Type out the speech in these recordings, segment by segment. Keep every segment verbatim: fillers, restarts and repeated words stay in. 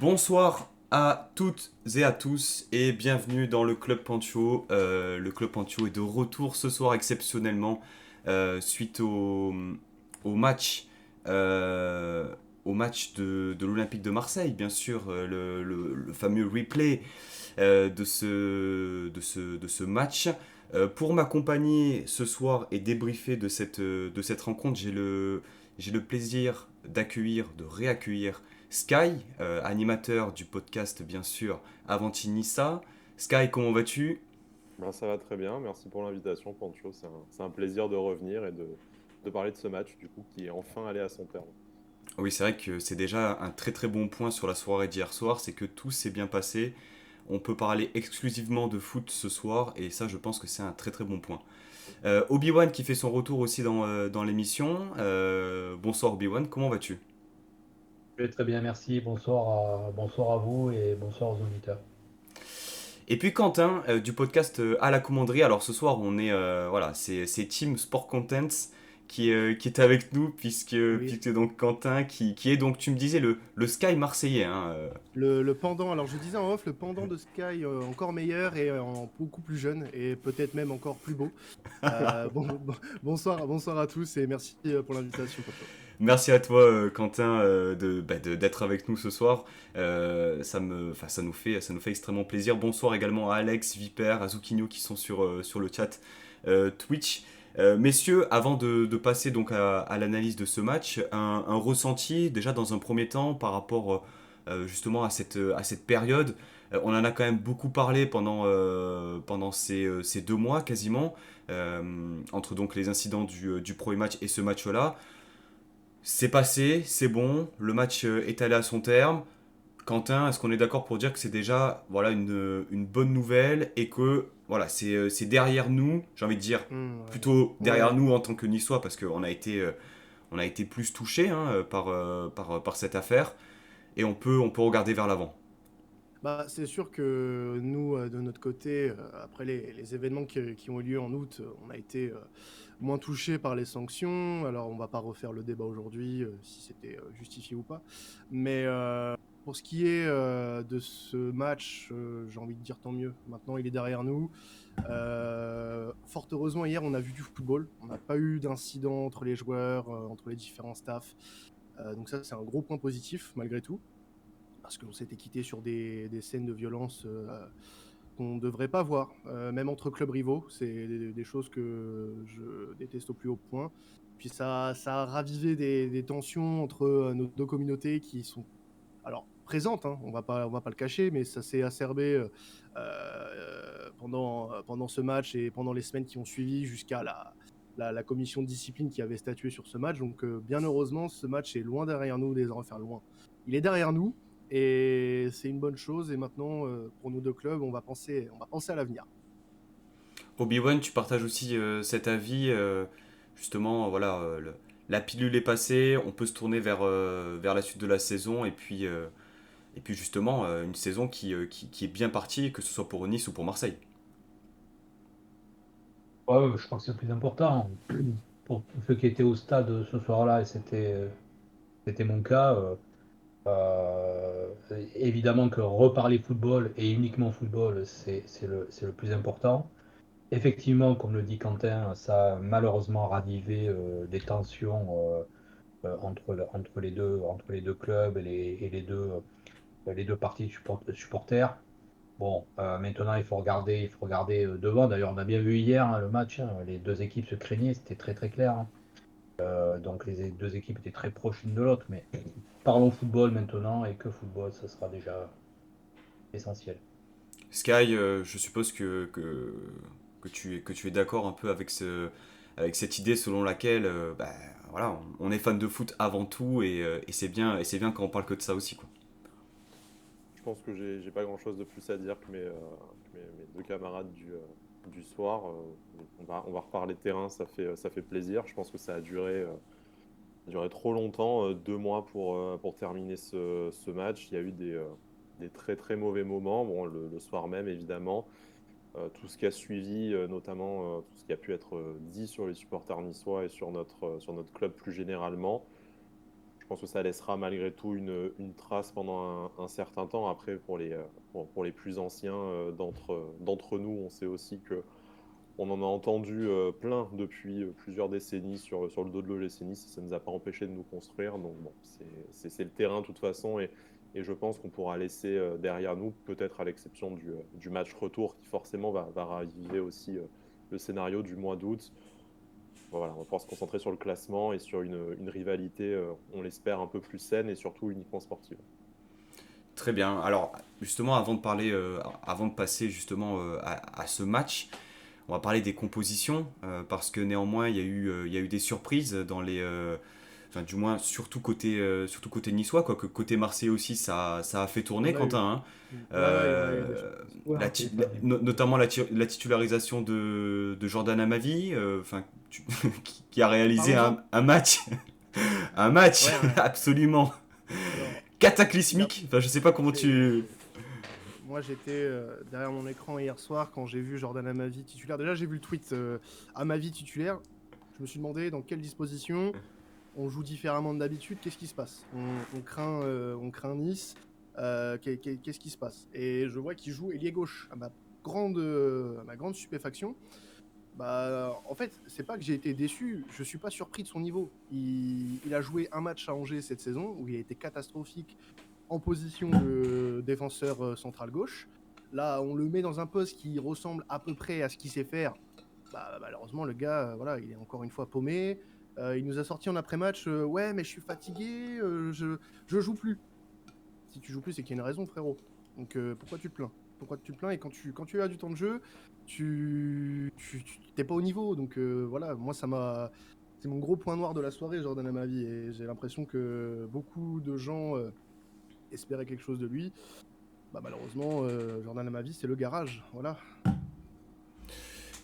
Bonsoir à toutes et à tous et bienvenue dans le Club Panthio. Euh, le Club Panthio est de retour ce soir exceptionnellement euh, suite au, au match, euh, au match de, de l'Olympique de Marseille, bien sûr, le, le, le fameux replay euh, de, ce, de, ce, de ce match. Euh, pour m'accompagner ce soir et débriefer de cette, de cette rencontre, j'ai le, j'ai le plaisir d'accueillir, de réaccueillir Sky, euh, animateur du podcast, bien sûr, Avanti Nissa. Sky, comment vas-tu ? Ben, ça va très bien, merci pour l'invitation, Pancho. C'est un, c'est un plaisir de revenir et de, de parler de ce match, du coup, qui est enfin allé à son terme. Oui, c'est vrai que c'est déjà un très très bon point sur la soirée d'hier soir, c'est que tout s'est bien passé. On peut parler exclusivement de foot ce soir, et ça, je pense que c'est un très très bon point. Euh, Obi-Wan qui fait son retour aussi dans, euh, dans l'émission. Euh, bonsoir Obi-Wan, comment vas-tu ? Très bien, merci. Bonsoir à, bonsoir à vous et bonsoir aux auditeurs. Et puis Quentin euh, du podcast euh, à la commanderie. Alors ce soir, on est euh, voilà, c'est, c'est Team Sport Contents qui, euh, qui est avec nous, puisque, oui. puisque donc Quentin qui, qui est donc, tu me disais, le, le Sky marseillais. Hein, euh. le, le pendant, alors je disais en off, le pendant de Sky euh, encore meilleur et euh, beaucoup plus jeune et peut-être même encore plus beau. Euh, bon, bon, bonsoir, bonsoir à tous et merci pour l'invitation. Merci à toi, Quentin, de, bah, de, d'être avec nous ce soir. Euh, ça, me, ça, nous fait, ça nous fait extrêmement plaisir. Bonsoir également à Alex, Viper, à Zucchino qui sont sur, sur le chat euh, Twitch. Euh, messieurs, avant de, de passer donc à, à l'analyse de ce match, un, un ressenti déjà dans un premier temps par rapport euh, justement à cette, à cette période. Euh, on en a quand même beaucoup parlé pendant, euh, pendant ces, ces deux mois quasiment, euh, entre donc les incidents du, du premier match et ce match-là. C'est passé, c'est bon, le match est allé à son terme. Quentin, est-ce qu'on est d'accord pour dire que c'est déjà voilà, une, une bonne nouvelle et que voilà, c'est, c'est derrière nous, j'ai envie de dire, mmh, ouais. plutôt derrière ouais. nous en tant que Niçois, parce qu'on a été, on a été plus touchés hein, par, par, par cette affaire et on peut, on peut regarder vers l'avant. Bah, c'est sûr que nous, de notre côté, après les, les événements qui, qui ont eu lieu en août, on a été moins touchés par les sanctions. Alors, on ne va pas refaire le débat aujourd'hui, si c'était justifié ou pas. Mais euh, pour ce qui est euh, de ce match, euh, j'ai envie de dire tant mieux. Maintenant, il est derrière nous. Euh, fort heureusement, hier, on a vu du football. On n'a pas eu d'incident entre les joueurs, euh, entre les différents staffs. Euh, donc ça, c'est un gros point positif, malgré tout. Parce qu'on s'était quitté sur des, des scènes de violence euh, qu'on ne devrait pas voir, euh, même entre clubs rivaux. C'est des, des choses que je déteste au plus haut point. Puis ça, ça a ravivé des, des tensions entre nos deux communautés qui sont alors présentes, hein, on ne va pas le cacher, mais ça s'est acerbé euh, pendant, pendant ce match et pendant les semaines qui ont suivi jusqu'à la, la, la commission de discipline qui avait statué sur ce match. Donc euh, bien heureusement, ce match est loin derrière nous, désormais, enfin loin. Il est derrière nous. Et c'est une bonne chose. Et maintenant, euh, pour nos deux clubs, on va penser, on va penser à l'avenir. Obi-Wan, tu partages aussi euh, cet avis. Euh, justement, voilà, euh, le, la pilule est passée. On peut se tourner vers, euh, vers la suite de la saison. Et puis, euh, et puis justement, euh, une saison qui, euh, qui, qui est bien partie, que ce soit pour Nice ou pour Marseille. Ouais, je crois que c'est le plus important. Pour ceux qui étaient au stade ce soir-là, et c'était, c'était mon cas... Euh... Euh, évidemment que reparler football et uniquement football, c'est, c'est, le, c'est le plus important. Effectivement, comme le dit Quentin, ça a malheureusement ravivé euh, des tensions euh, entre, entre, les deux, entre les deux clubs et les, et les, deux, euh, les deux parties de support, supporters. Bon, euh, maintenant il faut regarder, il faut regarder devant. D'ailleurs, on a bien vu hier hein, le match, hein, les deux équipes se craignaient, c'était très très clair. Hein. Euh, donc les deux équipes étaient très proches l'une de l'autre, mais parlons football maintenant et que football, ça sera déjà essentiel. Sky, euh, je suppose que, que, que, tu, que tu es d'accord un peu avec, ce, avec cette idée selon laquelle euh, bah, voilà, on, on est fan de foot avant tout et, euh, et, c'est bien, et c'est bien quand on parle que de ça aussi. Quoi. Je pense que j'ai, j'ai pas grand chose de plus à dire que mes, euh, que mes, mes deux camarades du... Euh... du soir, euh, on, va, on va reparler terrain, ça fait, ça fait plaisir. Je pense que ça a duré, euh, duré trop longtemps, euh, deux mois pour, euh, pour terminer ce, ce match. Il y a eu des, euh, des très très mauvais moments, bon, le, le soir même évidemment. Euh, tout ce qui a suivi, euh, notamment euh, tout ce qui a pu être euh, dit sur les supporters niçois et sur notre, euh, sur notre club plus généralement. Je pense que ça laissera malgré tout une, une trace pendant un, un certain temps. Après, pour les, pour, pour les plus anciens euh, d'entre, d'entre nous, on sait aussi qu'on en a entendu euh, plein depuis plusieurs décennies sur, sur le dos de l'O G C Nice. Ça ne nous a pas empêché de nous construire. Donc, bon, c'est, c'est, c'est le terrain de toute façon. Et, et je pense qu'on pourra laisser euh, derrière nous, peut-être à l'exception du, du match retour, qui forcément va, va raviver aussi euh, le scénario du mois d'août. Voilà, on va pouvoir se concentrer sur le classement et sur une, une rivalité, euh, on l'espère, un peu plus saine et surtout uniquement sportive. Très bien. Alors, justement, avant de parler, euh, avant de passer justement euh, à, à ce match, on va parler des compositions euh, parce que néanmoins, il y a eu, euh, il y a eu des surprises dans les, euh, enfin, du moins surtout côté, euh, surtout côté niçois, quoique côté marseillais aussi, ça, ça a fait tourner, Quentin. Notamment la, la titularisation de, de Jordan Amavi. Enfin. Euh, qui a réalisé un, un match, un match ouais, ouais. absolument cataclysmique. Enfin, je sais pas comment tu. Moi, j'étais euh, derrière mon écran hier soir quand j'ai vu Jordan Amavi titulaire. Déjà, j'ai vu le tweet euh, Amavi titulaire. Je me suis demandé dans quelle disposition on joue différemment de d'habitude. Qu'est-ce qui se passe ? On, on craint, euh, on craint Nice. Euh, qu'est-ce qui se passe ? Et je vois qu'il joue ailier gauche. À ma grande, à ma grande stupéfaction. Bah, en fait, c'est pas que j'ai été déçu, je suis pas surpris de son niveau. Il, il a joué un match à Angers cette saison où il a été catastrophique en position de défenseur central gauche. Là, on le met dans un poste qui ressemble à peu près à ce qu'il sait faire. Bah, malheureusement, le gars, voilà, il est encore une fois paumé. Euh, il nous a sorti en après-match euh, « Ouais, mais je suis fatigué, euh, je, je joue plus. » Si tu joues plus, c'est qu'il y a une raison, frérot. Donc euh, pourquoi tu te plains ? Pourquoi tu te plains ? Et quand tu, quand tu as du temps de jeu, tu, tu, tu t'es pas au niveau. Donc euh, voilà, moi, ça m'a, c'est mon gros point noir de la soirée, Jordan Amavi. Et j'ai l'impression que beaucoup de gens euh, espéraient quelque chose de lui. Bah, malheureusement, euh, Jordan Amavi, c'est le garage. Voilà.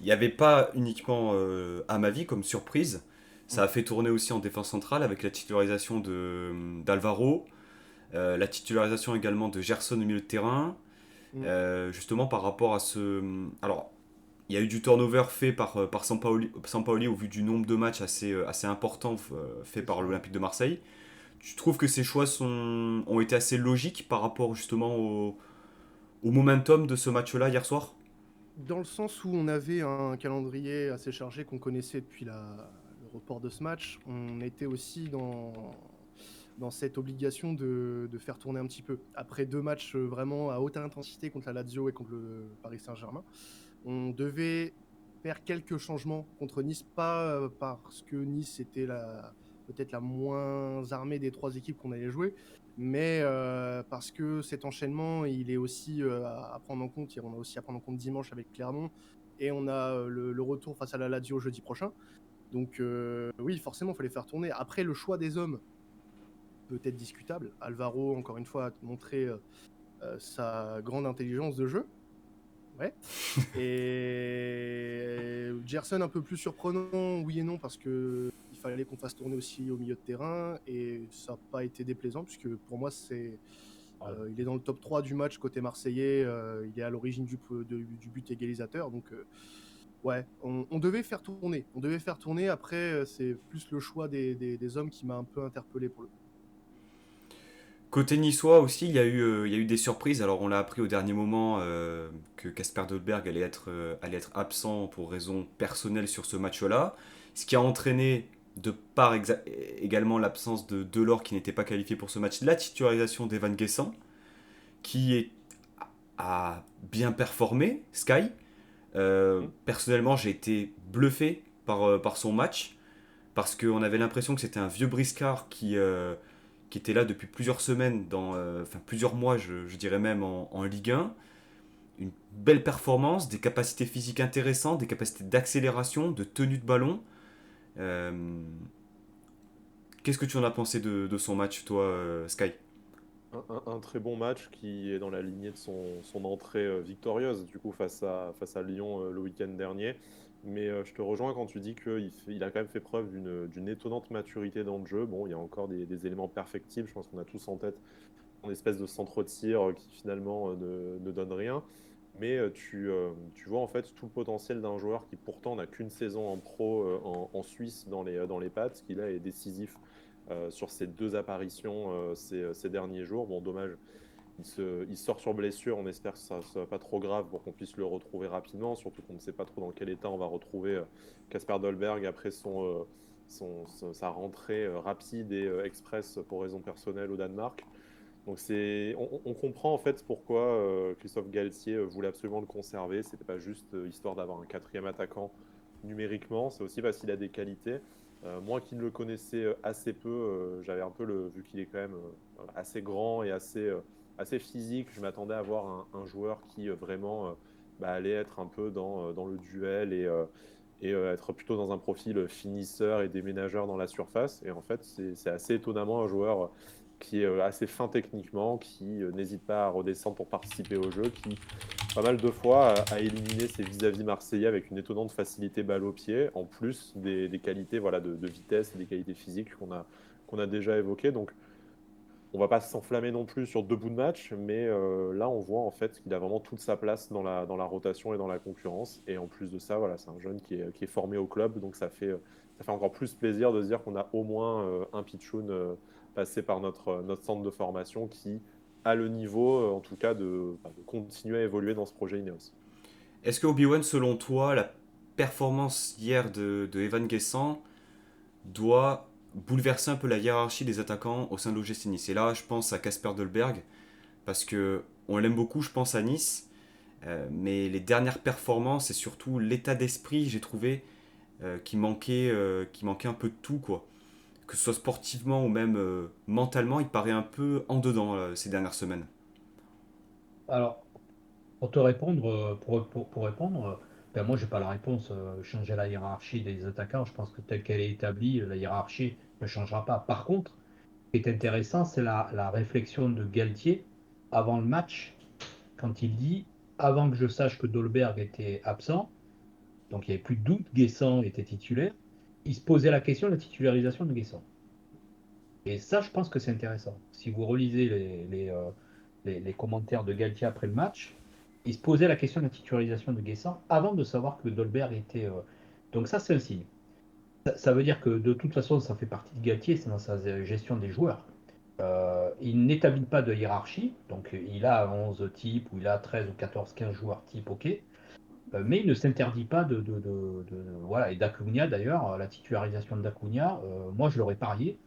Il n'y avait pas uniquement euh, Amavi comme surprise. Ça a fait tourner aussi en défense centrale avec la titularisation de, d'Alvaro, euh, la titularisation également de Gerson au milieu de terrain. Euh, justement par rapport à ce... Alors, il y a eu du turnover fait par, par Sampaoli, Sampaoli au vu du nombre de matchs assez, assez important fait par l'Olympique de Marseille. Tu trouves que ces choix sont... ont été assez logiques par rapport justement au... au momentum de ce match-là hier soir ? Dans le sens où on avait un calendrier assez chargé qu'on connaissait depuis la... le report de ce match, on était aussi dans... dans cette obligation de, de faire tourner un petit peu. Après deux matchs vraiment à haute intensité contre la Lazio et contre le Paris Saint-Germain, on devait faire quelques changements contre Nice, pas parce que Nice était la, peut-être la moins armée des trois équipes qu'on allait jouer, mais euh, parce que cet enchaînement, il est aussi euh, à prendre en compte. On a aussi à prendre en compte dimanche avec Clermont, et on a le, le retour face à la Lazio jeudi prochain. Donc euh, oui, forcément, il fallait faire tourner. Après, le choix des hommes, peut-être discutable. Alvaro, encore une fois, a montré euh, sa grande intelligence de jeu. Ouais. Et Gerson, un peu plus surprenant, oui et non, parce qu'il fallait qu'on fasse tourner aussi au milieu de terrain. Et ça n'a pas été déplaisant, puisque pour moi, c'est, euh, il est dans le top trois du match côté marseillais. Euh, il est à l'origine du, de, du but égalisateur. Donc, euh, ouais, on, on devait faire tourner. On devait faire tourner. Après, c'est plus le choix des, des, des hommes qui m'a un peu interpellé pour le coup. Côté niçois aussi, il y a eu, euh, il y a eu des surprises. Alors, on l'a appris au dernier moment euh, que Kasper Dolberg allait être, euh, allait être absent pour raison personnelle sur ce match-là. Ce qui a entraîné, de par exa- également l'absence de Delort qui n'était pas qualifié pour ce match, la titularisation d'Evan Guessand, qui est, a bien performé, Sky. Euh, mmh. Personnellement, j'ai été bluffé par, euh, par son match, parce qu'on avait l'impression que c'était un vieux briscard qui... Euh, qui était là depuis plusieurs semaines, dans, euh, enfin plusieurs mois, je, je dirais même, en, en Ligue un. Une belle performance, des capacités physiques intéressantes, des capacités d'accélération, de tenue de ballon. Euh, qu'est-ce que tu en as pensé de, de son match, toi, euh, Sky ? un, un, un très bon match qui est dans la lignée de son, son entrée euh, victorieuse, du coup, face à, face à Lyon euh, le week-end dernier. Mais je te rejoins quand tu dis qu'il a quand même fait preuve d'une, d'une étonnante maturité dans le jeu. Bon, il y a encore des, des éléments perfectibles. Je pense qu'on a tous en tête une espèce de centre-tir qui finalement ne, ne donne rien. Mais tu, tu vois en fait tout le potentiel d'un joueur qui pourtant n'a qu'une saison en pro en, en Suisse dans les, dans les pattes, qui là est décisif euh, sur ses deux apparitions euh, ces, ces derniers jours. Bon, dommage, il, se, il sort sur blessure, on espère que ça ne soit pas trop grave pour qu'on puisse le retrouver rapidement, surtout qu'on ne sait pas trop dans quel état on va retrouver Kasper Dolberg après son, euh, son, sa rentrée rapide et express pour raison personnelle au Danemark. Donc c'est, on, on comprend en fait pourquoi euh, Christophe Galtier voulait absolument le conserver. C'était pas juste euh, histoire d'avoir un quatrième attaquant numériquement, c'est aussi parce qu'il a des qualités. Euh, moi qui ne le connaissais assez peu, euh, j'avais un peu le, vu qu'il est quand même euh, assez grand et assez, euh, assez physique, je m'attendais à avoir un, un joueur qui euh, vraiment euh, bah, allait être un peu dans, dans le duel et, euh, et euh, être plutôt dans un profil finisseur et déménageur dans la surface. Et en fait, c'est, c'est assez étonnamment un joueur... Euh, qui est assez fin techniquement, qui n'hésite pas à redescendre pour participer au jeu, qui pas mal de fois a éliminé ses vis-à-vis marseillais avec une étonnante facilité balle au pied, en plus des, des qualités voilà, de, de vitesse et des qualités physiques qu'on a, qu'on a déjà évoquées. Donc on ne va pas s'enflammer non plus sur deux bouts de match, mais euh, là on voit en fait qu'il a vraiment toute sa place dans la, dans la rotation et dans la concurrence. Et en plus de ça, voilà, c'est un jeune qui est, qui est formé au club, donc ça fait, ça fait encore plus plaisir de se dire qu'on a au moins euh, un pitchoun euh, passé par notre, notre centre de formation qui a le niveau, en tout cas, de, de continuer à évoluer dans ce projet Ineos. Est-ce que Obi-Wan, selon toi, la performance hier de, de Evan Guessand doit bouleverser un peu la hiérarchie des attaquants au sein de l'O G C Nice ? Et là, je pense à Kasper Dolberg, parce qu'on l'aime beaucoup, je pense à Nice, euh, mais les dernières performances et surtout l'état d'esprit, j'ai trouvé euh, qu'il manquait, euh, qu'il manquait un peu de tout, quoi. Que ce soit sportivement ou même euh, mentalement, il paraît un peu en dedans euh, ces dernières semaines. Alors, pour te répondre, euh, pour, pour, pour répondre, euh, ben moi j'ai pas la réponse. Euh, changer la hiérarchie des attaquants, je pense que telle qu'elle est établie, la hiérarchie ne changera pas. Par contre, ce qui est intéressant, c'est la, la réflexion de Galtier avant le match, quand il dit « Avant que je sache que Dolberg était absent, donc il n'y avait plus de doute, Guessand était titulaire », il se posait la question de la titularisation de Guessand. Et ça, je pense que c'est intéressant. Si vous relisez les, les, euh, les, les commentaires de Galtier après le match, il se posait la question de la titularisation de Guessand avant de savoir que Dolberg était... Euh... Donc ça, c'est un signe. Ça, ça veut dire que de toute façon, ça fait partie de Galtier, c'est dans sa gestion des joueurs. Euh, il n'établit pas de hiérarchie, donc il a onze types, ou il a treize ou quatorze, quinze joueurs types, ok. Mais il ne s'interdit pas de, de, de, de, de... Voilà, et Da Cunha d'ailleurs, la titularisation de Da Cunha, euh, moi je l'aurais parié.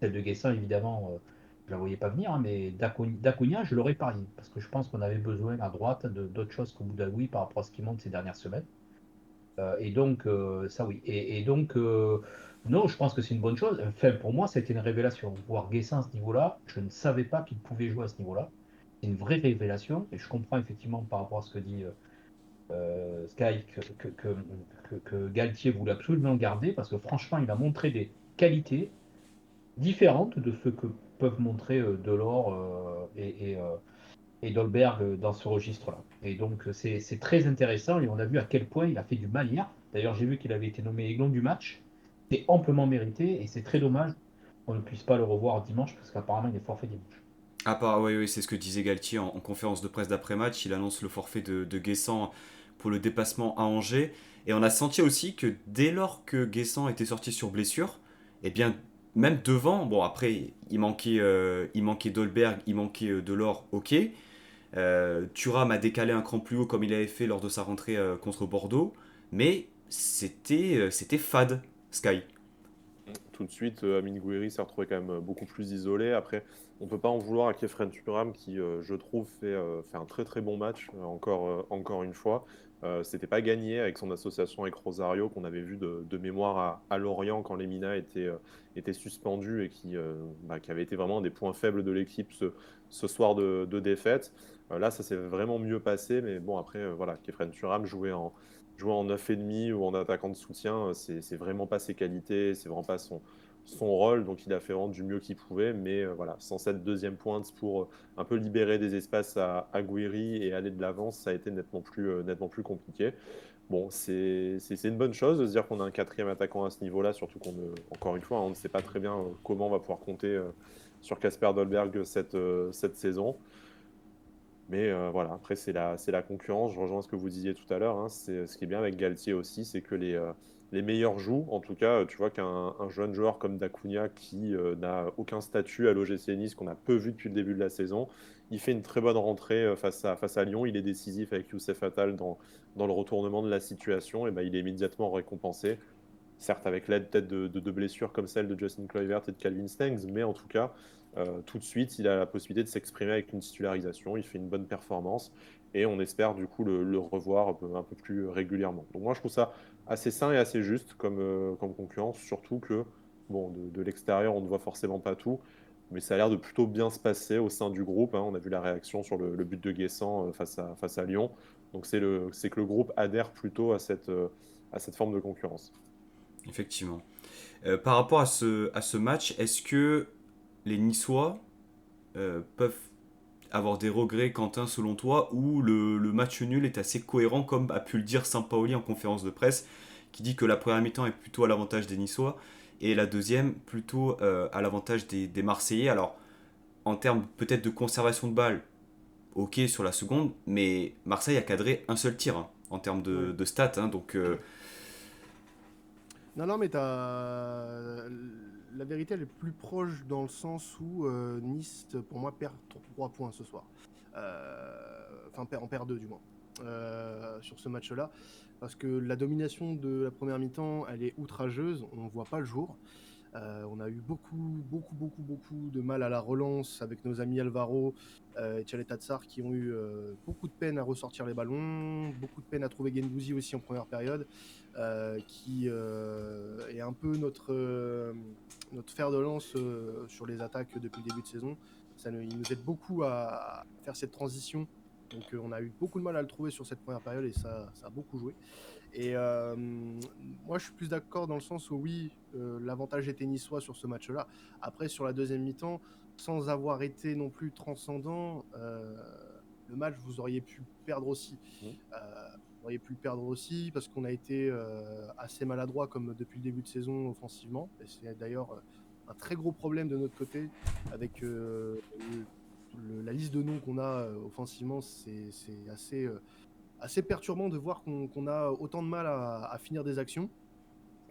Celle de Guessand, évidemment, euh, je ne la voyais pas venir, hein, mais Da Cunha, je l'aurais parié. Parce que je pense qu'on avait besoin à droite de, d'autre chose qu'au Boudaoui par rapport à ce qui monte ces dernières semaines. Euh, et donc, euh, ça oui. Et, et donc, euh, non, je pense que c'est une bonne chose. Enfin, pour moi, c'était une révélation. Voir Guessand à ce niveau-là, je ne savais pas qu'il pouvait jouer à ce niveau-là. C'est une vraie révélation. Et je comprends effectivement par rapport à ce que dit... Euh, Euh, Sky que, que, que, que Galtier voulait absolument garder parce que franchement il a montré des qualités différentes de ce que peuvent montrer euh, Delort euh, et, et, euh, et Dolberg dans ce registre là et donc c'est, c'est très intéressant et on a vu à quel point il a fait du mal hier. D'ailleurs j'ai vu qu'il avait été nommé aiglon du match, c'est amplement mérité et c'est très dommage qu'on ne puisse pas le revoir dimanche parce qu'apparemment il est forfait dimanche. Ah, bah, oui, oui, c'est ce que disait Galtier en, en conférence de presse d'après-match. Il annonce le forfait de, de Guessand pour le déplacement à Angers. Et on a senti aussi que dès lors que Guessand était sorti sur blessure, eh bien, même devant, bon, après, il manquait, euh, il manquait Dolberg, il manquait euh, Delort, ok. Euh, Thuram a décalé un cran plus haut comme il avait fait lors de sa rentrée euh, contre Bordeaux. Mais c'était, euh, c'était fade, Sky. Tout de suite, Amine Gouiri s'est retrouvé quand même beaucoup plus isolé. Après, on ne peut pas en vouloir à Khéphren Thuram qui, euh, je trouve, fait, euh, fait un très très bon match, euh, encore, euh, encore une fois. Euh, ce n'était pas gagné avec son association avec Rosario, qu'on avait vu de, de mémoire à, à Lorient quand Lemina était, euh, était suspendu et qui, euh, bah, qui avait été vraiment un des points faibles de l'équipe ce, ce soir de, de défaite. Euh, là, ça s'est vraiment mieux passé, mais bon, après, euh, voilà, Khéphren Thuram jouait en... Jouer en neuf virgule cinq ou en attaquant de soutien, c'est, c'est vraiment pas ses qualités, c'est vraiment pas son, son rôle. Donc il a fait vraiment du mieux qu'il pouvait, mais euh, voilà, sans cette deuxième pointe pour euh, un peu libérer des espaces à, à Gouiri et aller de l'avant, ça a été nettement plus, euh, nettement plus compliqué. Bon, c'est, c'est, c'est une bonne chose de se dire qu'on a un quatrième attaquant à ce niveau-là, surtout qu'on, euh, encore une fois, hein, on ne sait pas très bien euh, comment on va pouvoir compter euh, sur Kasper Dolberg cette, euh, cette saison. Mais euh, voilà, après c'est la, c'est la concurrence, je rejoins ce que vous disiez tout à l'heure, hein. C'est, ce qui est bien avec Galtier aussi, c'est que les, euh, les meilleurs jouent. En tout cas, tu vois qu'un un jeune joueur comme Da Cunha, qui euh, n'a aucun statut à l'O G C Nice, qu'on a peu vu depuis le début de la saison, il fait une très bonne rentrée face à, face à Lyon. Il est décisif avec Youssef Atal dans, dans le retournement de la situation. Et ben, il est immédiatement récompensé. Certes, avec l'aide peut-être de, de, de blessures comme celle de Justin Kluivert et de Calvin Stengs, mais en tout cas, euh, tout de suite, il a la possibilité de s'exprimer avec une titularisation. Il fait une bonne performance. Et on espère du coup le, le revoir un peu, un peu plus régulièrement. Donc moi, je trouve ça assez sain et assez juste comme, euh, comme concurrence, surtout que bon, de, de l'extérieur, on ne voit forcément pas tout, mais ça a l'air de plutôt bien se passer au sein du groupe. Hein. On a vu la réaction sur le, le but de Guessand face à, face à Lyon. Donc c'est, le, c'est que le groupe adhère plutôt à cette, à cette forme de concurrence. Effectivement. Euh, par rapport à ce, à ce match, est-ce que les Niçois euh, peuvent avoir des regrets, Quentin, selon toi, ou le, le match nul est assez cohérent, comme a pu le dire Sampaoli en conférence de presse, qui dit que la première mi-temps est plutôt à l'avantage des Niçois et la deuxième plutôt euh, à l'avantage des, des Marseillais. Alors, en termes peut-être de conservation de balles, ok sur la seconde, mais Marseille a cadré un seul tir hein, en termes de, de stats, hein, donc... Euh... Non, non, mais t'as... La vérité, elle est plus proche dans le sens où euh, Nice, pour moi, perd trois points ce soir. Euh... Enfin, en perd deux, du moins, euh, sur ce match-là. Parce que la domination de la première mi-temps, elle est outrageuse. On ne voit pas le jour. Euh, on a eu beaucoup, beaucoup, beaucoup, beaucoup de mal à la relance avec nos amis Alvaro euh, et Tchalet Tatsar qui ont eu euh, beaucoup de peine à ressortir les ballons, beaucoup de peine à trouver Gendouzi aussi en première période, euh, qui euh, est un peu notre, euh, notre fer de lance euh, sur les attaques depuis le début de saison. Ça, il nous aide beaucoup à faire cette transition. Donc euh, on a eu beaucoup de mal à le trouver sur cette première période et ça, ça a beaucoup joué. Et euh, moi, je suis plus d'accord dans le sens où, oui, euh, l'avantage était niçois sur ce match-là. Après, sur la deuxième mi-temps, sans avoir été non plus transcendant, euh, le match, vous auriez pu perdre aussi. Mmh. Euh, vous auriez pu le perdre aussi parce qu'on a été euh, assez maladroit comme depuis le début de saison offensivement. Et c'est d'ailleurs un très gros problème de notre côté avec euh, le, le, la liste de noms qu'on a offensivement. C'est, c'est assez... Euh, assez perturbant de voir qu'on, qu'on a autant de mal à, à finir des actions.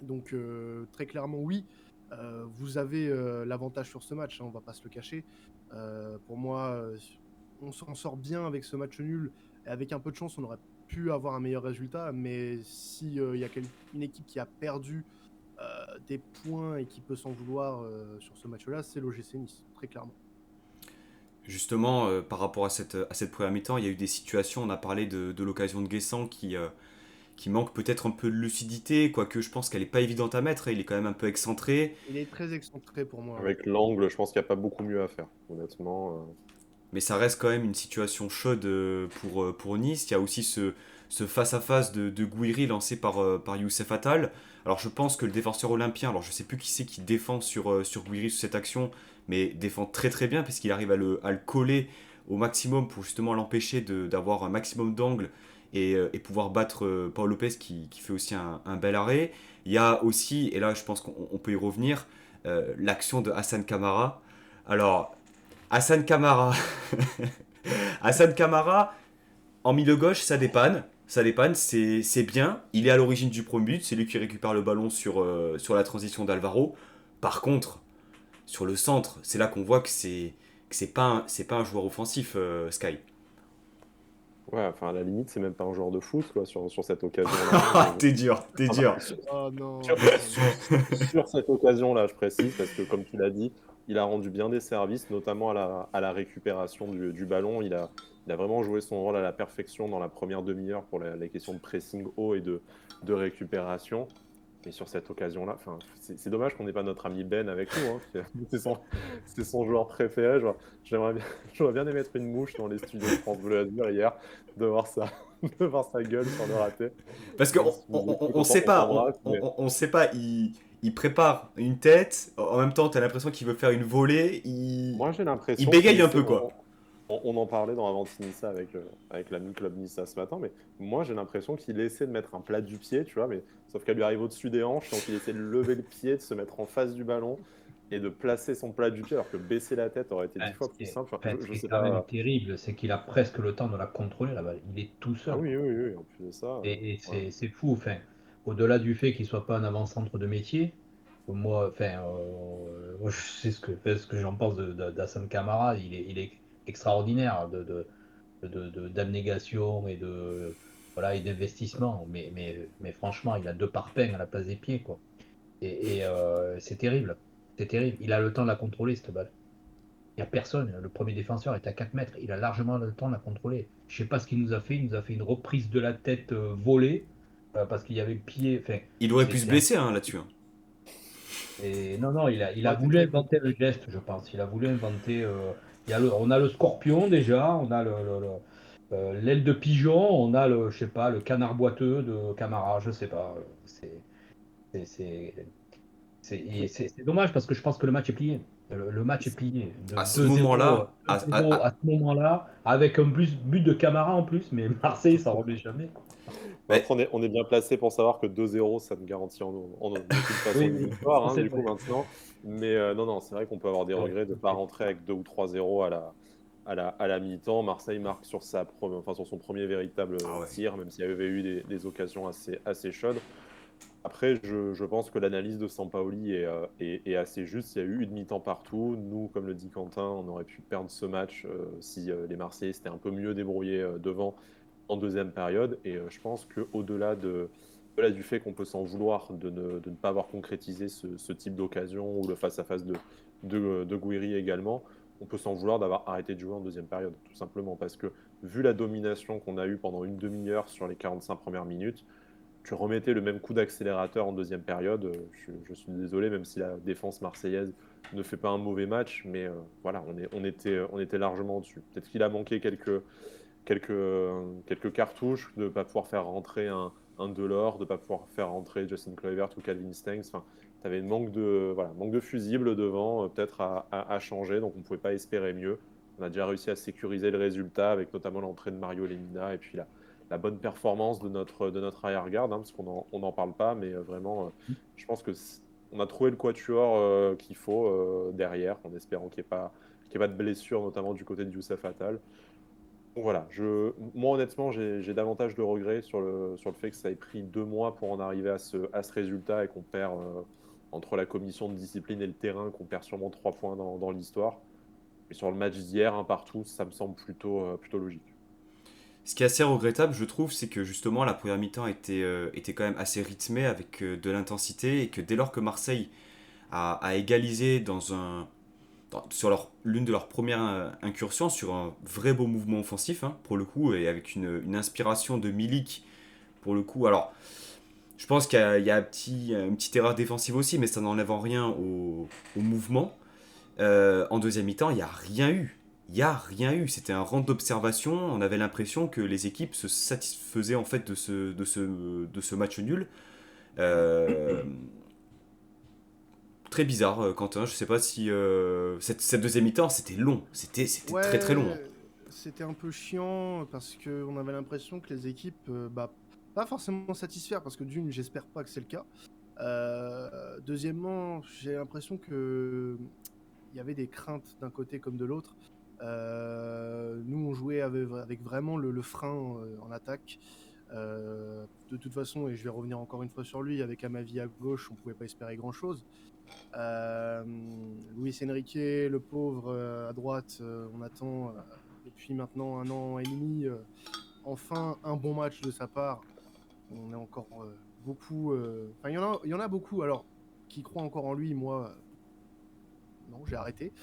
Donc euh, très clairement, oui, euh, vous avez euh, l'avantage sur ce match, hein, on ne va pas se le cacher. Euh, pour moi, euh, on s'en sort bien avec ce match nul. Et avec un peu de chance, on aurait pu avoir un meilleur résultat. Mais s'il euh, y a une équipe qui a perdu euh, des points et qui peut s'en vouloir euh, sur ce match-là, c'est l'O G C Nice, très clairement. Justement, euh, par rapport à cette, à cette première mi-temps, il y a eu des situations, on a parlé de, de l'occasion de Guessand qui, euh, qui manque peut-être un peu de lucidité, quoique je pense qu'elle n'est pas évidente à mettre, il est quand même un peu excentré. Il est très excentré pour moi. Avec l'angle, je pense qu'il n'y a pas beaucoup mieux à faire, honnêtement. Euh... Mais ça reste quand même une situation chaude pour, pour Nice. Il y a aussi ce, ce face-à-face de, de Gouiri lancé par, par Youssef Atal. Alors je pense que le défenseur olympien, alors je ne sais plus qui c'est qui défend sur, sur Gouiri sur cette action, mais défend très très bien parce qu'il arrive à le, à le coller au maximum pour justement l'empêcher de, d'avoir un maximum d'angle et, et pouvoir battre Pau López qui, qui fait aussi un, un bel arrêt. Il y a aussi, et là je pense qu'on on peut y revenir, euh, l'action de Hassane Kamara. Alors Hassane Kamara, Hassane Kamara en milieu gauche, ça dépanne. Ça dépanne, c'est, c'est bien. Il est à l'origine du premier but, c'est lui qui récupère le ballon sur, euh, sur la transition d'Alvaro. Par contre, sur le centre, c'est là qu'on voit que c'est, que c'est, pas, un, c'est pas un joueur offensif, euh, Sky. Ouais, enfin à la limite, c'est même pas un joueur de foot quoi, sur, sur cette occasion-là. t'es dur, t'es dur. Oh, non. Sur, sur, sur cette occasion-là, je précise, parce que comme tu l'as dit, il a rendu bien des services, notamment à la, à la récupération du, du ballon. Il a, il a vraiment joué son rôle à la perfection dans la première demi-heure pour la, la question de pressing haut et de, de récupération. Mais sur cette occasion-là, c'est, c'est dommage qu'on n'ait pas notre ami Ben avec nous. Hein, c'est, c'est, son, c'est son joueur préféré. Genre, j'aimerais bien, j'aurais bien aimé mettre une mouche dans les studios de France Bleu Azur hier, de voir ça. De voir sa gueule sans le rater. Parce qu'on ne sait pas, on ne sait pas, il, il prépare une tête, en même temps tu as l'impression qu'il veut faire une volée, il, Moi, j'ai l'impression il bégaye un peu quoi. On, on en parlait dans Avant Nissa avec, euh, avec l'ami Club Nissa ce matin, mais moi j'ai l'impression qu'il essaie de mettre un plat du pied, tu vois, mais sauf qu'elle lui arrive au-dessus des hanches, donc il essaie de lever le pied, de se mettre en face du ballon et de placer son plat du pied, alors que baisser la tête aurait été dix ah, fois plus simple. Enfin, je, je sais pas. Ce qui est quand même terrible, c'est qu'il a presque le temps de la contrôler là-bas. Il est tout seul. Ah oui, oui, oui, en plus de ça. Et, et c'est, ouais. c'est fou. Enfin, au-delà du fait qu'il ne soit pas un avant-centre de métier, moi, enfin, euh, moi je sais ce que, ce que j'en pense de, de, d'Hassane Kamara. Il est, il est extraordinaire de, de, de, de, d'abnégation et, de, voilà, et d'investissement. Mais, mais, mais franchement, il a deux parpaings à la place des pieds, quoi. Et, et euh, c'est terrible. C'est terrible. Il a le temps de la contrôler, cette balle. Il n'y a personne. Le premier défenseur est à quatre mètres. Il a largement le temps de la contrôler. Je ne sais pas ce qu'il nous a fait. Il nous a fait une reprise de la tête euh, volée euh, parce qu'il y avait pied. Enfin, il aurait pu se blesser hein, là-dessus. Hein. Et non, non, il a, il a ouais, voulu inventer le geste, je pense. Il a voulu inventer. Euh, il y a le, on a le scorpion déjà. On a le, le, le, euh, l'aile de pigeon. On a le, je sais pas, le canard boiteux de Camara. Je ne sais pas. C'est, c'est, c'est, c'est, c'est, c'est, c'est dommage parce que je pense que le match est plié. Le, le match est plié. De, à ce moment-là, à, à, à, à ce moment-là, avec un plus, but de Camara en plus, mais Marseille, ça ne remet jamais. Mais... Après, on est, on est bien placé pour savoir que deux zéro, ça ne garantit en aucune façon une victoire, hein, du vrai. coup, maintenant. Mais euh, non, non, c'est vrai qu'on peut avoir des regrets de ne pas rentrer avec deux ou trois zéro à la, à la, à la mi-temps. Marseille marque sur, sa première, enfin, sur son premier véritable ah ouais. tir, même s'il y avait eu des, des occasions assez, assez chaudes. Après, je, je pense que l'analyse de Sampaoli est, euh, est, est assez juste. Il y a eu une mi-temps partout. Nous, comme le dit Quentin, on aurait pu perdre ce match euh, si euh, les Marseillais s'étaient un peu mieux débrouillés euh, devant en deuxième période. Et euh, je pense qu'au-delà de, au-delà du fait qu'on peut s'en vouloir de ne, de ne pas avoir concrétisé ce, ce type d'occasion ou le face-à-face de, de, de Gouiri également, on peut s'en vouloir d'avoir arrêté de jouer en deuxième période, tout simplement. Parce que vu la domination qu'on a eue pendant une demi-heure sur les quarante-cinq premières minutes, tu remettais le même coup d'accélérateur en deuxième période. Je, je suis désolé, même si la défense marseillaise ne fait pas un mauvais match, mais euh, voilà, on, est, on, était, on était largement au-dessus. Peut-être qu'il a manqué quelques, quelques, quelques cartouches de ne pas pouvoir faire rentrer un, un Delort, de ne pas pouvoir faire rentrer Justin Kluivert ou Calvin Stengs. Enfin, tu avais un manque de, voilà, manque de fusibles devant, peut-être à, à, à changer, donc on ne pouvait pas espérer mieux. On a déjà réussi à sécuriser le résultat, avec notamment l'entrée de Mario Lemina et puis là, la bonne performance de notre, de notre arrière-garde, hein, parce qu'on en, on en parle pas, mais vraiment, euh, je pense qu'on a trouvé le quatuor euh, qu'il faut euh, derrière, en espérant qu'il n'y ait pas, qu'il y ait pas de blessure, notamment du côté de Youssef Atal. Donc voilà, je, moi honnêtement, j'ai, j'ai davantage de regrets sur le, sur le fait que ça ait pris deux mois pour en arriver à ce, à ce résultat et qu'on perd, euh, entre la commission de discipline et le terrain, qu'on perd sûrement trois points dans, dans l'histoire. Mais sur le match d'hier, un partout, ça me semble plutôt, euh, plutôt logique. Ce qui est assez regrettable, je trouve, c'est que justement la première mi-temps était, euh, était quand même assez rythmée avec euh, de l'intensité et que dès lors que Marseille a, a égalisé dans un, dans, sur leur, l'une de leurs premières euh, incursions, sur un vrai beau mouvement offensif, hein, pour le coup, et avec une, une inspiration de Milik, pour le coup. Alors, je pense qu'il y a, il y a un petit, une petite erreur défensive aussi, mais ça n'enlève en rien au, au mouvement. Euh, en deuxième mi-temps, il n'y a rien eu. Il n'y a rien eu, c'était un rang d'observation, on avait l'impression que les équipes se satisfaisaient en fait de ce, de ce, de ce match nul. Euh, très bizarre, Quentin, je sais pas si... Euh, cette, cette deuxième mi-temps, c'était long, c'était, c'était ouais, très très long. C'était un peu chiant, parce qu'on avait l'impression que les équipes, bah, pas forcément satisfaire, parce que d'une, j'espère pas que c'est le cas. Euh, deuxièmement, j'ai l'impression que il y avait des craintes d'un côté comme de l'autre. Euh, nous, on jouait avec, avec vraiment le, le frein euh, en attaque. Euh, de toute façon, et je vais revenir encore une fois sur lui, avec Amavi à gauche, on ne pouvait pas espérer grand-chose. Euh, Luis Enrique, le pauvre, euh, à droite, euh, on attend euh, depuis maintenant un an et demi, euh, enfin un bon match de sa part. On est encore euh, beaucoup... Euh, enfin, il y en a, il y en a beaucoup, alors, qui croient encore en lui, moi... Non, j'ai arrêté.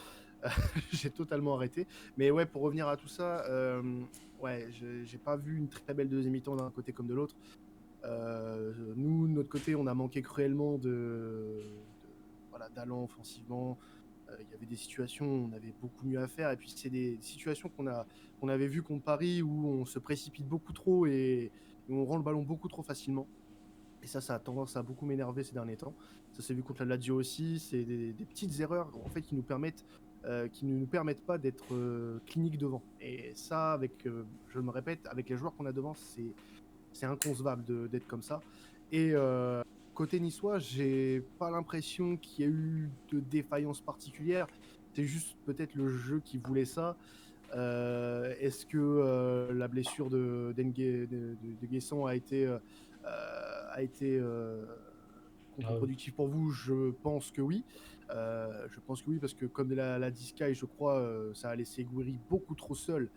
J'ai totalement arrêté. Mais ouais, pour revenir à tout ça, euh, ouais, je, j'ai pas vu une très belle deuxième mi-temps d'un côté comme de l'autre. Euh, nous, de notre côté, on a manqué cruellement de, de voilà, d'allant offensivement. Il euh, y avait des situations où on avait beaucoup mieux à faire. Et puis, c'est des situations qu'on a, qu'on avait vues contre Paris, où on se précipite beaucoup trop et, et on rend le ballon beaucoup trop facilement. Et ça, ça a tendance à beaucoup m'énerver ces derniers temps. Ça s'est vu contre la Lazio aussi. C'est des, des petites erreurs en fait, qui, nous permettent, euh, qui ne nous permettent pas d'être euh, cliniques devant. Et ça, avec, euh, je me répète, avec les joueurs qu'on a devant, c'est, c'est inconcevable de, d'être comme ça. Et euh, côté niçois, j'ai pas l'impression qu'il y ait eu de défaillance particulière. C'est juste peut-être le jeu qui voulait ça. Euh, est-ce que euh, la blessure de, de, de Guessand a été... Euh, euh, a été euh, contre-productif pour vous? Je pense que oui. Euh, je pense que oui, parce que comme l'a, l'a dit Sky, je crois, euh, ça a laissé Gouiri beaucoup trop seul,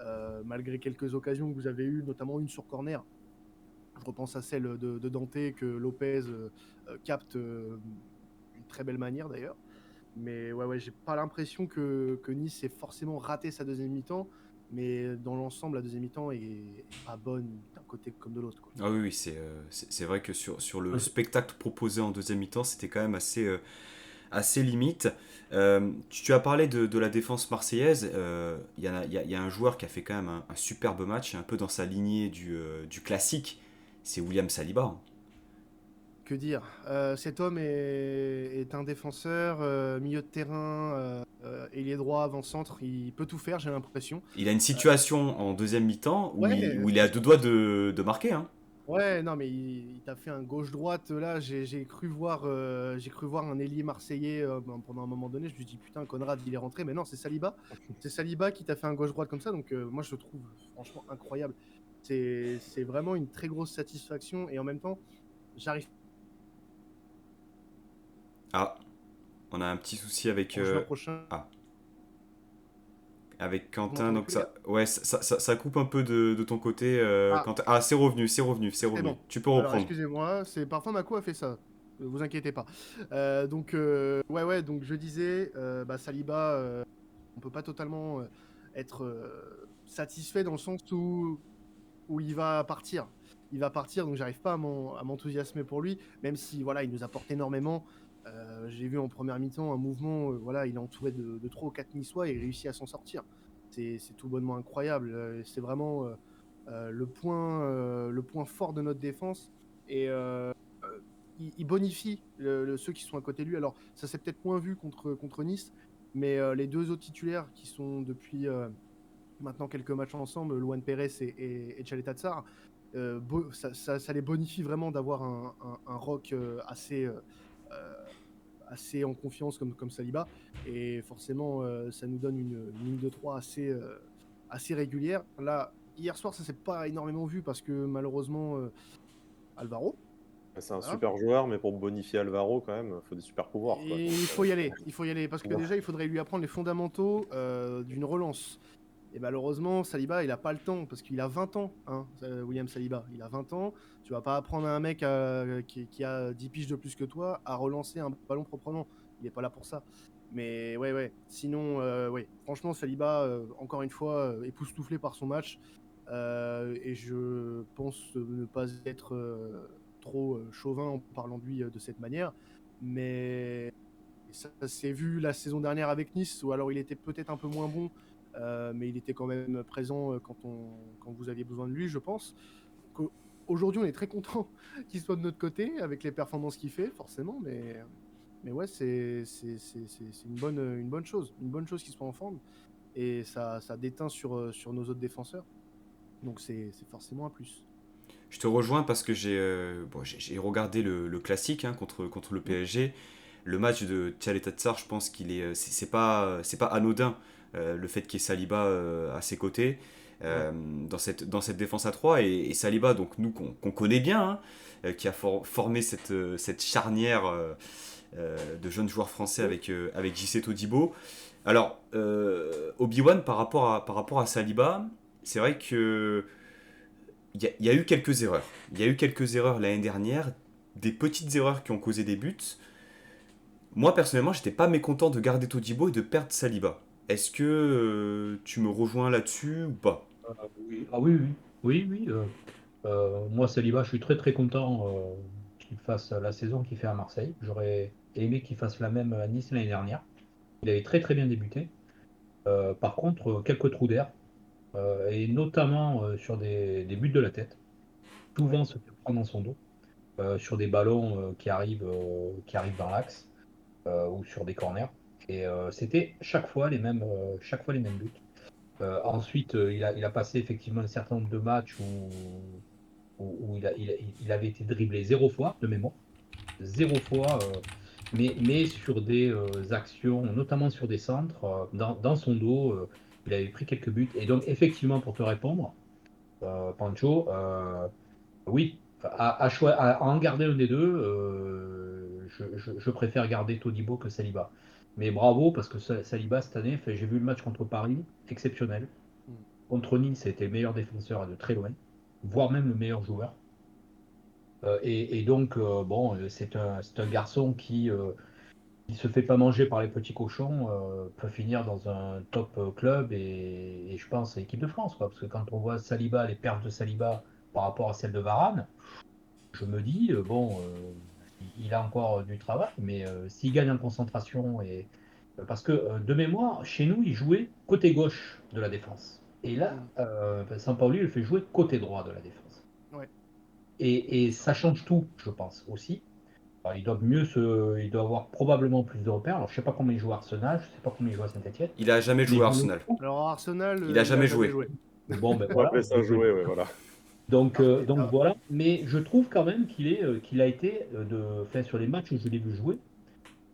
euh, malgré quelques occasions que vous avez eues, notamment une sur corner. Je repense à celle de, de Dante que López euh, capte euh, d'une très belle manière d'ailleurs. Mais ouais, ouais, j'ai pas l'impression que, que Nice ait forcément raté sa deuxième mi-temps. Mais dans l'ensemble, la deuxième mi-temps est, est pas bonne d'un côté comme de l'autre, quoi. Ah oui, oui, c'est, euh, c'est, c'est vrai que sur, sur le ouais. spectacle proposé en deuxième mi-temps, c'était quand même assez... Euh... assez limite. Euh, tu, tu as parlé de, de la défense marseillaise. Il euh, y, y, y a un joueur qui a fait quand même un, un superbe match, un peu dans sa lignée du, euh, du classique. C'est William Saliba. Que dire, euh, cet homme est, est un défenseur, euh, milieu de terrain, ailier euh, droit, avant-centre. Il peut tout faire, j'ai l'impression. Il a une situation euh... en deuxième mi-temps où, ouais, il, où il est à deux doigts de, de marquer, hein. Ouais, non, mais il, il t'a fait un gauche-droite, là, j'ai, j'ai, cru voir, euh, j'ai cru voir un ailier marseillais euh, pendant un moment donné, je me suis dit, putain, Conrad, il est rentré, mais non, c'est Saliba, c'est Saliba qui t'a fait un gauche-droite comme ça, donc euh, moi, je le trouve franchement incroyable. C'est, c'est vraiment une très grosse satisfaction, et en même temps, j'arrive... Ah, on a un petit souci avec... Euh... prochain. Ah. Avec Quentin, donc ça, ouais, ça, ça, ça coupe un peu de, de ton côté. Euh, ah. Quentin. Ah, c'est revenu, c'est revenu, c'est revenu. C'est bon. Tu peux reprendre. Alors, excusez-moi, c'est parfois Mako a fait ça. Ne vous inquiétez pas. Euh, donc euh, ouais, ouais. Donc je disais, euh, bah, Saliba, euh, on peut pas totalement euh, être euh, satisfait dans le sens où où il va partir. Il va partir, donc j'arrive pas à, m'en, à m'enthousiasmer pour lui, même si voilà, il nous apporte énormément. Euh, j'ai vu en première mi-temps un mouvement, euh, voilà, il est entouré de, de trois ou quatre Niçois et il réussit à s'en sortir. C'est, c'est tout bonnement incroyable. Euh, c'est vraiment euh, euh, le, point, euh, le point fort de notre défense. Et euh, il, il bonifie le, le, ceux qui sont à côté de lui. Alors, ça s'est peut-être moins vu contre, contre Nice, mais euh, les deux autres titulaires qui sont depuis euh, maintenant quelques matchs ensemble, Luan Pérez et, et, et Tchaletatsar, euh, bo- ça, ça, ça les bonifie vraiment d'avoir un, un, un rock euh, assez... Euh, Euh, assez en confiance comme, comme Saliba, et forcément euh, ça nous donne une, une ligne de trois assez, euh, assez régulière. Là, hier soir, ça s'est pas énormément vu parce que malheureusement euh, Alvaro, c'est un voilà. super joueur, mais pour bonifier Alvaro quand même, il faut des super pouvoirs, quoi. Et donc, il faut euh... y aller, il faut y aller parce que ouais. déjà il faudrait lui apprendre les fondamentaux euh, d'une relance, et malheureusement Saliba il a pas le temps parce qu'il a vingt ans, hein, William Saliba, il a vingt ans. Tu vas pas apprendre à un mec euh, qui, qui a dix piges de plus que toi à relancer un ballon proprement. Il est pas là pour ça. Mais ouais, ouais. Sinon, euh, ouais. Franchement, Saliba, euh, encore une fois, euh, époustouflé par son match. Euh, et je pense ne pas être euh, trop euh, chauvin en parlant de lui euh, de cette manière. Mais ça, ça s'est vu la saison dernière avec Nice, ou alors il était peut-être un peu moins bon, euh, mais il était quand même présent euh, quand, on, quand vous aviez besoin de lui, je pense. Qu'au, Aujourd'hui, on est très content qu'il soit de notre côté avec les performances qu'il fait, forcément. Mais, mais ouais, c'est, c'est, c'est, c'est une, bonne, une bonne chose. Une bonne chose qu'il soit en forme. Et ça, ça déteint sur, sur nos autres défenseurs. Donc, c'est, c'est forcément un plus. Je te rejoins parce que j'ai, euh, bon, j'ai, j'ai regardé le, le classique hein, contre, contre le P S G. Le match de Tchaletatsar, je pense qu'il est... C'est, c'est, pas, c'est pas anodin euh, le fait qu'il y ait Saliba euh, à ses côtés. Euh, dans, cette, dans cette défense à trois, et, et Saliba, donc nous qu'on, qu'on connaît bien, hein, euh, qui a for, formé cette, euh, cette charnière euh, euh, de jeunes joueurs français avec, euh, avec J C Todibo. Alors, euh, Obi-Wan par rapport, à, par rapport à Saliba, c'est vrai que il y, y a eu quelques erreurs. Il y a eu quelques erreurs l'année dernière, des petites erreurs qui ont causé des buts. Moi, personnellement, j'étais pas mécontent de garder Todibo et de perdre Saliba. Est-ce que euh, tu me rejoins là-dessus ou pas ? Ah oui, ah oui, oui, oui, oui. Euh, euh, moi, Saliba, je suis très très content euh, qu'il fasse la saison qu'il fait à Marseille. J'aurais aimé qu'il fasse la même à Nice l'année dernière. Il avait très très bien débuté. Euh, par contre, euh, quelques trous d'air, euh, et notamment euh, sur des, des buts de la tête. Souvent, se fait prendre dans son dos, euh, sur des ballons euh, qui arrivent, euh, qui arrivent dans l'axe, euh, ou sur des corners. Et euh, c'était chaque fois les mêmes, euh, chaque fois les mêmes buts. Euh, ensuite, euh, il, a, il a passé effectivement un certain nombre de matchs où, où, où il, a, il, il avait été dribblé zéro fois, de mémoire. Zéro fois, euh, mais, mais sur des euh, actions, notamment sur des centres, euh, dans, dans son dos, euh, il avait pris quelques buts. Et donc, effectivement, pour te répondre, euh, Pancho, euh, oui, à, à, à en garder un des deux, euh, je, je, je préfère garder Todibo que Saliba. Mais bravo, parce que Saliba, cette année, fait, j'ai vu le match contre Paris, exceptionnel. Contre Nice, c'était le meilleur défenseur de très loin, voire même le meilleur joueur. Euh, et, et donc, euh, bon, c'est un, c'est un garçon qui ne euh, se fait pas manger par les petits cochons, euh, peut finir dans un top club et, et je pense à l'équipe de France. Quoi, parce que quand on voit Saliba, les pertes de Saliba par rapport à celles de Varane, je me dis, euh, bon... Euh, il a encore du travail, mais euh, s'il gagne en concentration, et parce que euh, de mémoire, chez nous, il jouait côté gauche de la défense. Et là, euh, Sampaoli le fait jouer côté droit de la défense. Ouais. Et, et ça change tout, je pense, aussi. Alors, il doit mieux se... il doit avoir probablement plus de repères. Alors, je ne sais pas combien il joue à Arsenal, je ne sais pas combien il joue à Saint-Etienne. Il n'a jamais joué à Arsenal. Alors, à Arsenal, il n'a jamais, jamais joué. joué. Bon, ben voilà. Après ça, jouer, ouais, voilà. Donc, euh, donc voilà, mais je trouve quand même qu'il, est, euh, qu'il a été, euh, de, enfin, sur les matchs où je l'ai vu jouer,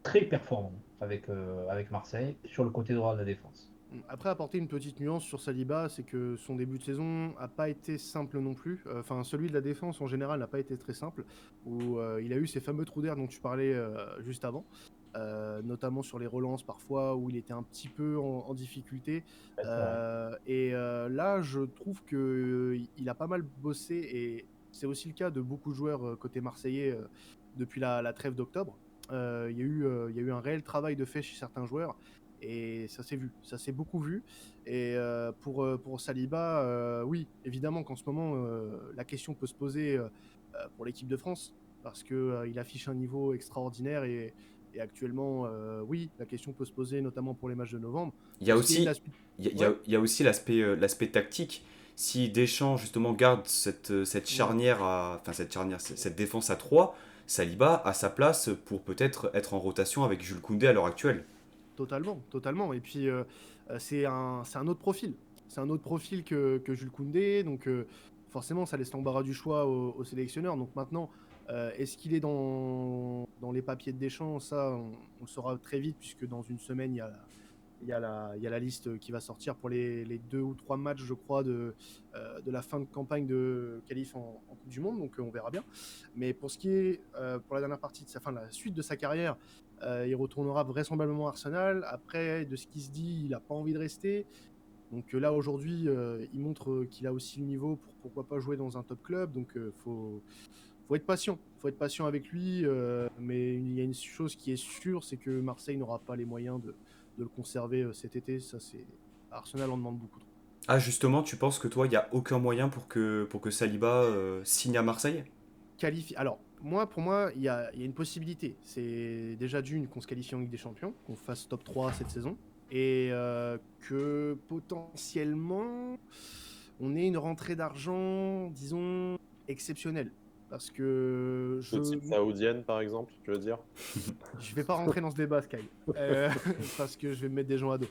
très performant avec, euh, avec Marseille sur le côté droit de la défense. Après, apporter une petite nuance sur Saliba, c'est que son début de saison n'a pas été simple non plus. Enfin, celui de la défense en général n'a pas été très simple, où euh, il a eu ces fameux trous d'air dont tu parlais euh, juste avant. Euh, notamment sur les relances parfois où il était un petit peu en, en difficulté euh, et euh, là je trouve qu'il euh, a pas mal bossé et c'est aussi le cas de beaucoup de joueurs euh, côté marseillais euh, depuis la, la trêve d'octobre. euh, il y a eu, euh, il y a eu un réel travail de fait chez certains joueurs et ça s'est vu, ça s'est beaucoup vu et euh, pour, euh, pour Saliba euh, oui évidemment qu'en ce moment euh, la question peut se poser euh, pour l'équipe de France parce qu'il euh, affiche un niveau extraordinaire et Et actuellement, euh, oui, la question peut se poser, notamment pour les matchs de novembre. Il y a aussi, il y a, ouais. il y a aussi l'aspect, euh, l'aspect tactique. Si Deschamps, justement, garde cette, cette charnière, à, enfin cette charnière, cette défense à trois, Saliba a sa place pour peut-être être en rotation avec Jules Koundé à l'heure actuelle. Totalement, totalement. Et puis, euh, c'est, un, c'est un autre profil. C'est un autre profil que, que Jules Koundé. Donc, euh, forcément, ça laisse l'embarras du choix au, au sélectionneur. Donc, maintenant... Euh, est-ce qu'il est dans, dans les papiers de Deschamps ? Ça, on, on le saura très vite, puisque dans une semaine, il y a, il y a, la, il y a la liste qui va sortir pour les, les deux ou trois matchs, je crois, de, euh, de la fin de campagne de qualif en, en Coupe du Monde. Donc, euh, on verra bien. Mais pour ce qui est, euh, pour la dernière partie de sa fin, la suite de sa carrière, euh, il retournera vraisemblablement à Arsenal. Après, de ce qui se dit, il n'a pas envie de rester. Donc euh, là, aujourd'hui, euh, il montre qu'il a aussi le niveau pour pourquoi pas jouer dans un top club. Donc, il euh, faut... Faut être patient, faut être patient avec lui, euh, mais il y a une chose qui est sûre, c'est que Marseille n'aura pas les moyens de, de le conserver euh, cet été. Ça, c'est Arsenal en demande beaucoup trop. Ah justement, tu penses que toi, il y a aucun moyen pour que pour que Saliba euh, signe à Marseille ? Qualifi... Alors moi, pour moi, il y, y a une possibilité. C'est déjà d'une qu'on se qualifie en Ligue des Champions, qu'on fasse top trois cette saison, et euh, que potentiellement on ait une rentrée d'argent, disons exceptionnelle. Parce que je... De type saoudienne, par exemple, tu veux dire ? Je vais pas rentrer dans ce débat, Sky, euh, parce que je vais me mettre des gens à dos.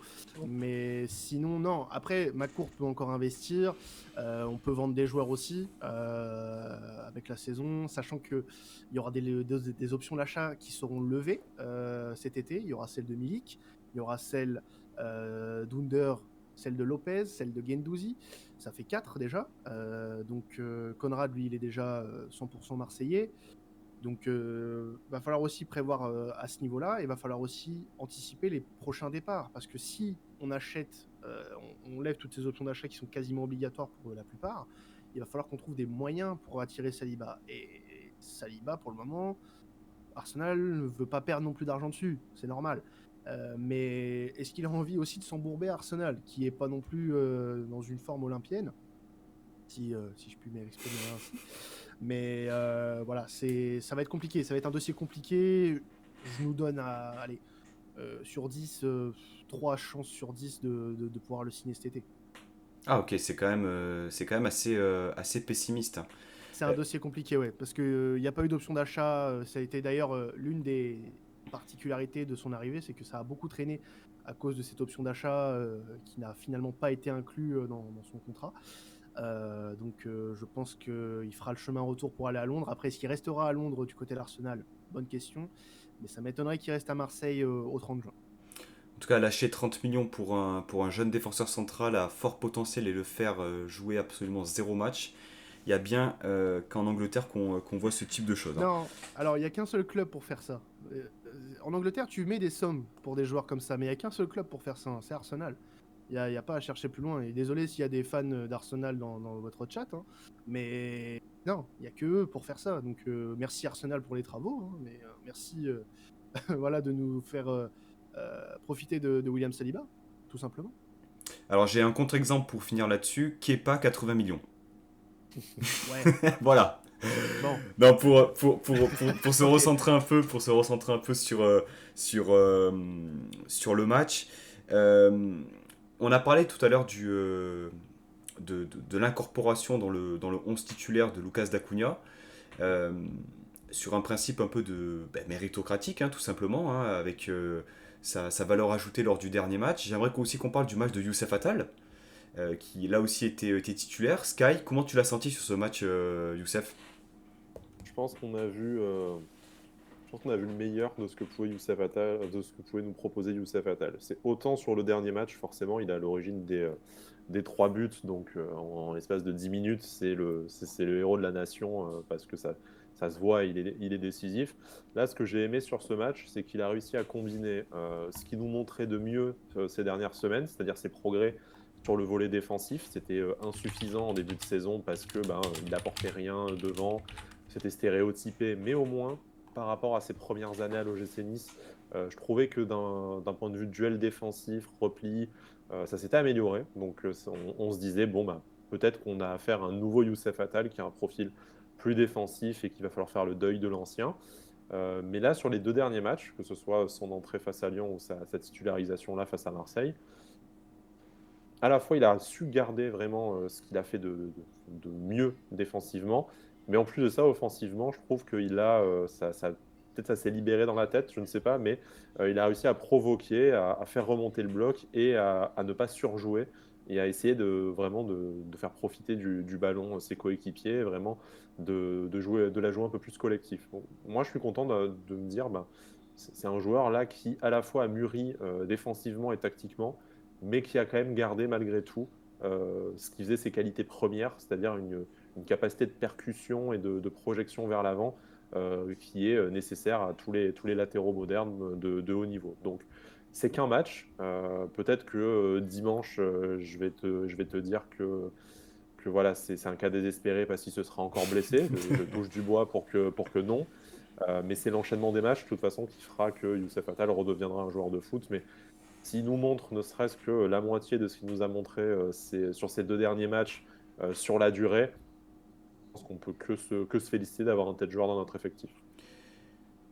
Mais sinon, non. Après, McCourt peut encore investir. Euh, on peut vendre des joueurs aussi euh, avec la saison, sachant qu'il y aura des, des, des options d'achat qui seront levées euh, cet été. Il y aura celle de Milik, il y aura celle euh, d'Under, celle de López, celle de Gendouzi, ça fait quatre déjà. Euh, donc euh, Conrad, lui, il est déjà cent pour cent marseillais. Donc euh, va falloir aussi prévoir euh, à ce niveau-là, et va falloir aussi anticiper les prochains départs. Parce que si on achète, euh, on, on lève toutes ces options d'achat qui sont quasiment obligatoires pour la plupart, il va falloir qu'on trouve des moyens pour attirer Saliba. Et Saliba, pour le moment, Arsenal ne veut pas perdre non plus d'argent dessus, c'est normal. Euh, mais est-ce qu'il a envie aussi de s'embourber à Arsenal, qui n'est pas non plus euh, dans une forme olympienne, si, euh, si je puis m'exprimer ainsi. Mais euh, voilà, c'est, ça va être compliqué, ça va être un dossier compliqué. Je nous donne à, allez, euh, sur dix, euh, trois chances sur dix de, de, de pouvoir le signer cet été. Ah ok, c'est quand même, euh, c'est quand même assez, euh, assez pessimiste. C'est un euh... dossier compliqué, ouais, parce qu'il n'y euh, a pas eu d'option d'achat. Euh, ça a été d'ailleurs euh, l'une des... particularité de son arrivée, c'est que ça a beaucoup traîné à cause de cette option d'achat euh, qui n'a finalement pas été inclue euh, dans, dans son contrat. Euh, donc euh, je pense qu'il fera le chemin retour pour aller à Londres. Après, est-ce qu'il restera à Londres du côté de l'Arsenal ? Bonne question, mais ça m'étonnerait qu'il reste à Marseille euh, au trente juin. En tout cas, lâcher trente millions pour un, pour un jeune défenseur central à fort potentiel et le faire euh, jouer absolument zéro match, il y a bien euh, qu'en Angleterre qu'on, qu'on voit ce type de choses. Non, hein. Alors il n'y a qu'un seul club pour faire ça. En Angleterre, tu mets des sommes pour des joueurs comme ça, mais il n'y a qu'un seul club pour faire ça, hein, c'est Arsenal. Il n'y a, a pas à chercher plus loin. Et désolé s'il y a des fans d'Arsenal dans, dans votre chat, hein, mais non, il n'y a que eux pour faire ça. Donc euh, merci Arsenal pour les travaux, hein, mais euh, merci euh, voilà, de nous faire euh, euh, profiter de, de William Saliba, tout simplement. Alors j'ai un contre-exemple pour finir là-dessus, Kepa quatre-vingts millions. Ouais. Voilà. Euh, bon. Non, pour pour pour pour, pour se recentrer un peu, pour se recentrer un peu sur sur sur le match. Euh, on a parlé tout à l'heure du de de, de l'incorporation dans le dans le onze titulaire de Lucas Da Cunha. Euh, sur un principe un peu de ben, méritocratique, hein, tout simplement, hein, avec euh, sa, sa valeur ajoutée lors du dernier match. J'aimerais aussi qu'on parle du match de Youssef Atal, euh, qui là aussi était, était titulaire. Sky, comment tu l'as senti sur ce match, euh, Youssef ? Je pense qu'on a vu, euh, je pense qu'on a vu le meilleur de ce que pouvait Youssef Atal, de ce que pouvait nous proposer Youssef Atal. C'est autant sur le dernier match, forcément, il est à l'origine des, euh, des trois buts, donc euh, en, en l'espace de dix minutes, c'est le, c'est, c'est le héros de la nation, euh, parce que ça... Ça se voit, il est, il est décisif. Là, ce que j'ai aimé sur ce match, c'est qu'il a réussi à combiner euh, ce qu'il nous montrait de mieux euh, ces dernières semaines, c'est-à-dire ses progrès sur le volet défensif. C'était euh, insuffisant en début de saison parce que ben, il n'apportait rien devant, c'était stéréotypé. Mais au moins, par rapport à ses premières années à l'O G C Nice, euh, je trouvais que d'un, d'un point de vue duel défensif, repli, euh, ça s'était amélioré. Donc, euh, on, on se disait, bon, ben, peut-être qu'on a affaire à un nouveau Youssef Atal qui a un profil plus défensif et qu'il va falloir faire le deuil de l'ancien. Euh, mais là, sur les deux derniers matchs, que ce soit son entrée face à Lyon ou sa, sa titularisation là face à Marseille, à la fois, il a su garder vraiment euh, ce qu'il a fait de, de, de mieux défensivement, mais en plus de ça, offensivement, je trouve qu'il a, euh, ça, ça, peut-être ça s'est libéré dans la tête, je ne sais pas, mais euh, il a réussi à provoquer, à, à faire remonter le bloc et à, à ne pas surjouer et à essayer de, vraiment de, de faire profiter du, du ballon ses coéquipiers, vraiment de, de, jouer, de la jouer un peu plus collectif. Bon, moi, je suis content de, de me dire, ben, c'est un joueur là qui à la fois a mûri euh, défensivement et tactiquement, mais qui a quand même gardé malgré tout euh, ce qui faisait ses qualités premières, c'est-à-dire une, une capacité de percussion et de, de projection vers l'avant euh, qui est nécessaire à tous les, tous les latéraux modernes de, de haut niveau. Donc, c'est qu'un match. Euh, peut-être que euh, dimanche, euh, je, vais te, je vais te dire que, que voilà, c'est, c'est un cas désespéré parce qu'il se sera encore blessé. Je, je touche du bois pour que, pour que non. Euh, mais c'est l'enchaînement des matchs, de toute façon, qui fera que Youssef Atal redeviendra un joueur de foot. Mais s'il nous montre ne serait-ce que la moitié de ce qu'il nous a montré euh, c'est, sur ces deux derniers matchs, euh, sur la durée, je pense qu'on ne peut que se, que se féliciter d'avoir un tel joueur dans notre effectif.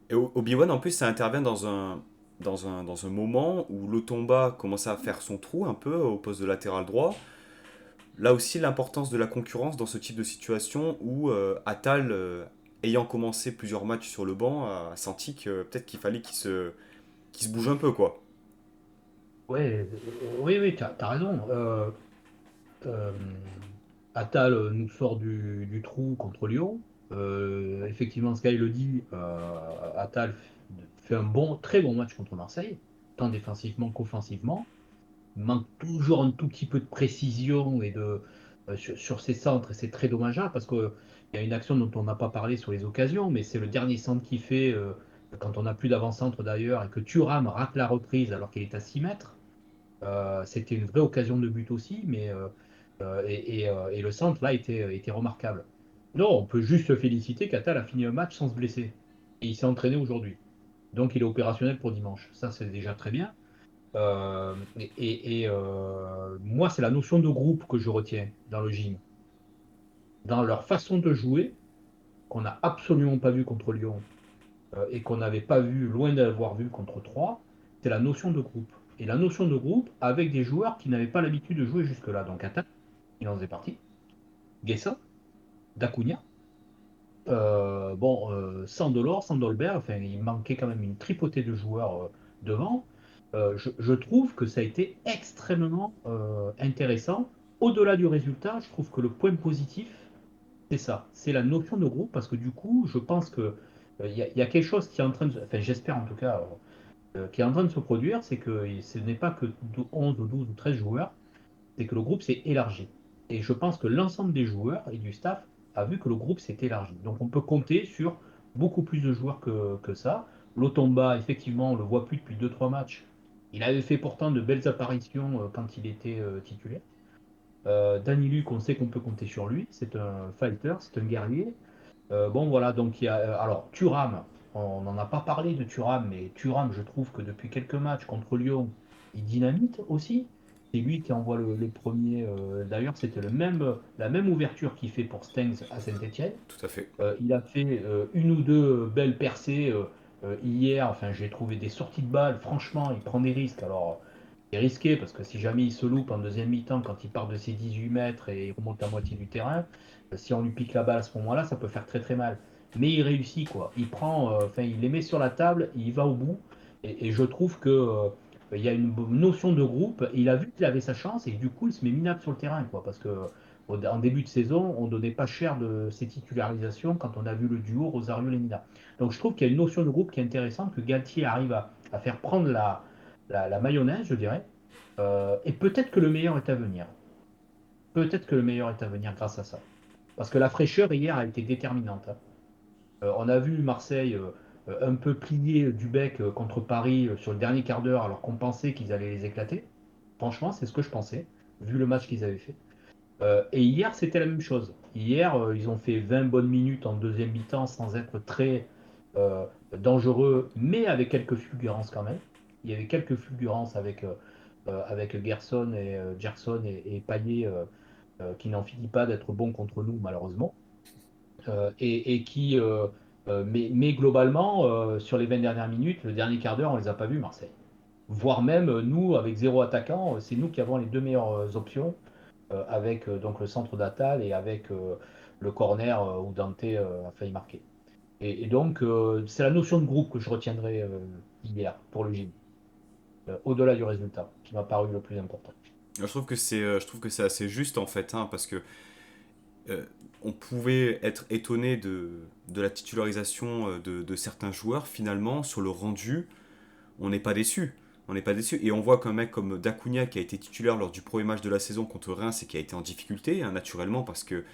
Et Obi-Wan, en plus, ça intervient dans un... Dans un, dans un moment où Lotomba commençait à faire son trou un peu au poste de latéral droit. Là aussi, l'importance de la concurrence dans ce type de situation où euh, Atal, euh, ayant commencé plusieurs matchs sur le banc, a senti que euh, peut-être qu'il fallait qu'il se, qu'il se bouge un peu, quoi. Ouais, oui, oui, t'as, t'as raison. Euh, euh, Atal nous sort du, du trou contre Lyon. Euh, effectivement, Sky le dit, euh, Atal fait un bon, très bon match contre Marseille, tant défensivement qu'offensivement. Il manque toujours un tout petit peu de précision et de, euh, sur, sur ses centres, et c'est très dommageable parce qu'il euh, y a une action dont on n'a pas parlé sur les occasions, mais c'est le dernier centre qu'il fait euh, quand on n'a plus d'avant-centre d'ailleurs et que Thuram rate la reprise alors qu'il est à six mètres. Euh, c'était une vraie occasion de but aussi, mais, euh, euh, et, et, euh, et le centre là était, était remarquable. Non, on peut juste se féliciter qu'Atal a fini un match sans se blesser. Et il s'est entraîné aujourd'hui. Donc, il est opérationnel pour dimanche. Ça, c'est déjà très bien. Euh, et et euh, moi, c'est la notion de groupe que je retiens dans le gym. Dans leur façon de jouer, qu'on n'a absolument pas vu contre Lyon euh, et qu'on n'avait pas vu, loin d'avoir vu contre Troyes, c'est la notion de groupe. Et la notion de groupe avec des joueurs qui n'avaient pas l'habitude de jouer jusque-là. Donc, Atal, il en faisait partie. Guessand, Da Cunha. Euh, bon, euh, sans Delort, sans Dolberg, enfin, il manquait quand même une tripotée de joueurs euh, devant. Euh, je, je trouve que ça a été extrêmement euh, intéressant. Au-delà du résultat, je trouve que le point positif, c'est ça. C'est la notion de groupe, parce que du coup, je pense que il euh, y, y a quelque chose qui est en train de... Enfin, j'espère en tout cas, euh, qui est en train de se produire, c'est que ce n'est pas que onze, douze ou treize joueurs, c'est que le groupe s'est élargi. Et je pense que l'ensemble des joueurs et du staff a vu que le groupe s'est élargi. Donc on peut compter sur beaucoup plus de joueurs que, que ça. Lotomba, effectivement, on ne le voit plus depuis deux trois matchs. Il avait fait pourtant de belles apparitions quand il était titulaire. Euh, Daniluc, on sait qu'on peut compter sur lui. C'est un fighter, c'est un guerrier. Euh, bon, voilà, donc il y a... Alors, Thuram, on n'en a pas parlé de Thuram, mais Thuram, je trouve que depuis quelques matchs contre Lyon, il dynamite aussi. C'est lui qui envoie le, les premiers. Euh, d'ailleurs, c'était le même, la même ouverture qu'il fait pour Stengs à Saint-Etienne. Tout à fait. Euh, il a fait euh, une ou deux belles percées euh, euh, hier. Enfin, j'ai trouvé des sorties de balles. Franchement, il prend des risques. Alors, c'est risqué parce que si jamais il se loupe en deuxième mi-temps, quand il part de ses dix-huit mètres et il remonte à moitié du terrain, euh, si on lui pique la balle à ce moment-là, ça peut faire très très mal. Mais il réussit, quoi. Il prend, enfin, euh, il les met sur la table, il va au bout. Et, et je trouve que. Euh, Il y a une notion de groupe. Il a vu qu'il avait sa chance et du coup, il se met minable sur le terrain, quoi. Parce qu'en début de saison, on ne donnait pas cher de ses titularisations quand on a vu le duo Rosario-Lemina. Donc, je trouve qu'il y a une notion de groupe qui est intéressante, que Galtier arrive à, à faire prendre la, la, la mayonnaise, je dirais. Euh, et peut-être que le meilleur est à venir. Peut-être que le meilleur est à venir grâce à ça. Parce que la fraîcheur, hier, a été déterminante. Hein. Euh, on a vu Marseille... Euh, un peu plié du bec contre Paris sur le dernier quart d'heure alors qu'on pensait qu'ils allaient les éclater. Franchement, c'est ce que je pensais, vu le match qu'ils avaient fait. Euh, et hier, c'était la même chose. Hier, euh, ils ont fait vingt bonnes minutes en deuxième mi-temps sans être très euh, dangereux, mais avec quelques fulgurances quand même. Il y avait quelques fulgurances avec, euh, avec Gerson et euh, Gerson et, et Payet euh, euh, qui n'en finit pas d'être bons contre nous, malheureusement. Euh, et, et qui... Euh, Euh, mais, mais globalement, euh, sur les vingt dernières minutes, le dernier quart d'heure, on ne les a pas vus, Marseille. Voire même, euh, nous, avec zéro attaquant, euh, c'est nous qui avons les deux meilleures euh, options, euh, avec euh, donc, le centre d'Atal et avec euh, le corner euh, où Dante euh, a failli marquer. Et, et donc, euh, c'est la notion de groupe que je retiendrai euh, hier pour le G I M, euh, au-delà du résultat, qui m'a paru le plus important. Je trouve que c'est, euh, je trouve que c'est assez juste, en fait, hein, parce que... Euh, on pouvait être étonné de, de la titularisation de, de certains joueurs. Finalement, sur le rendu, on n'est pas déçu. On n'est pas déçu. Et on voit qu'un mec comme Da Cunha, qui a été titulaire lors du premier match de la saison contre Reims et qui a été en difficulté, hein, naturellement, parce qu'il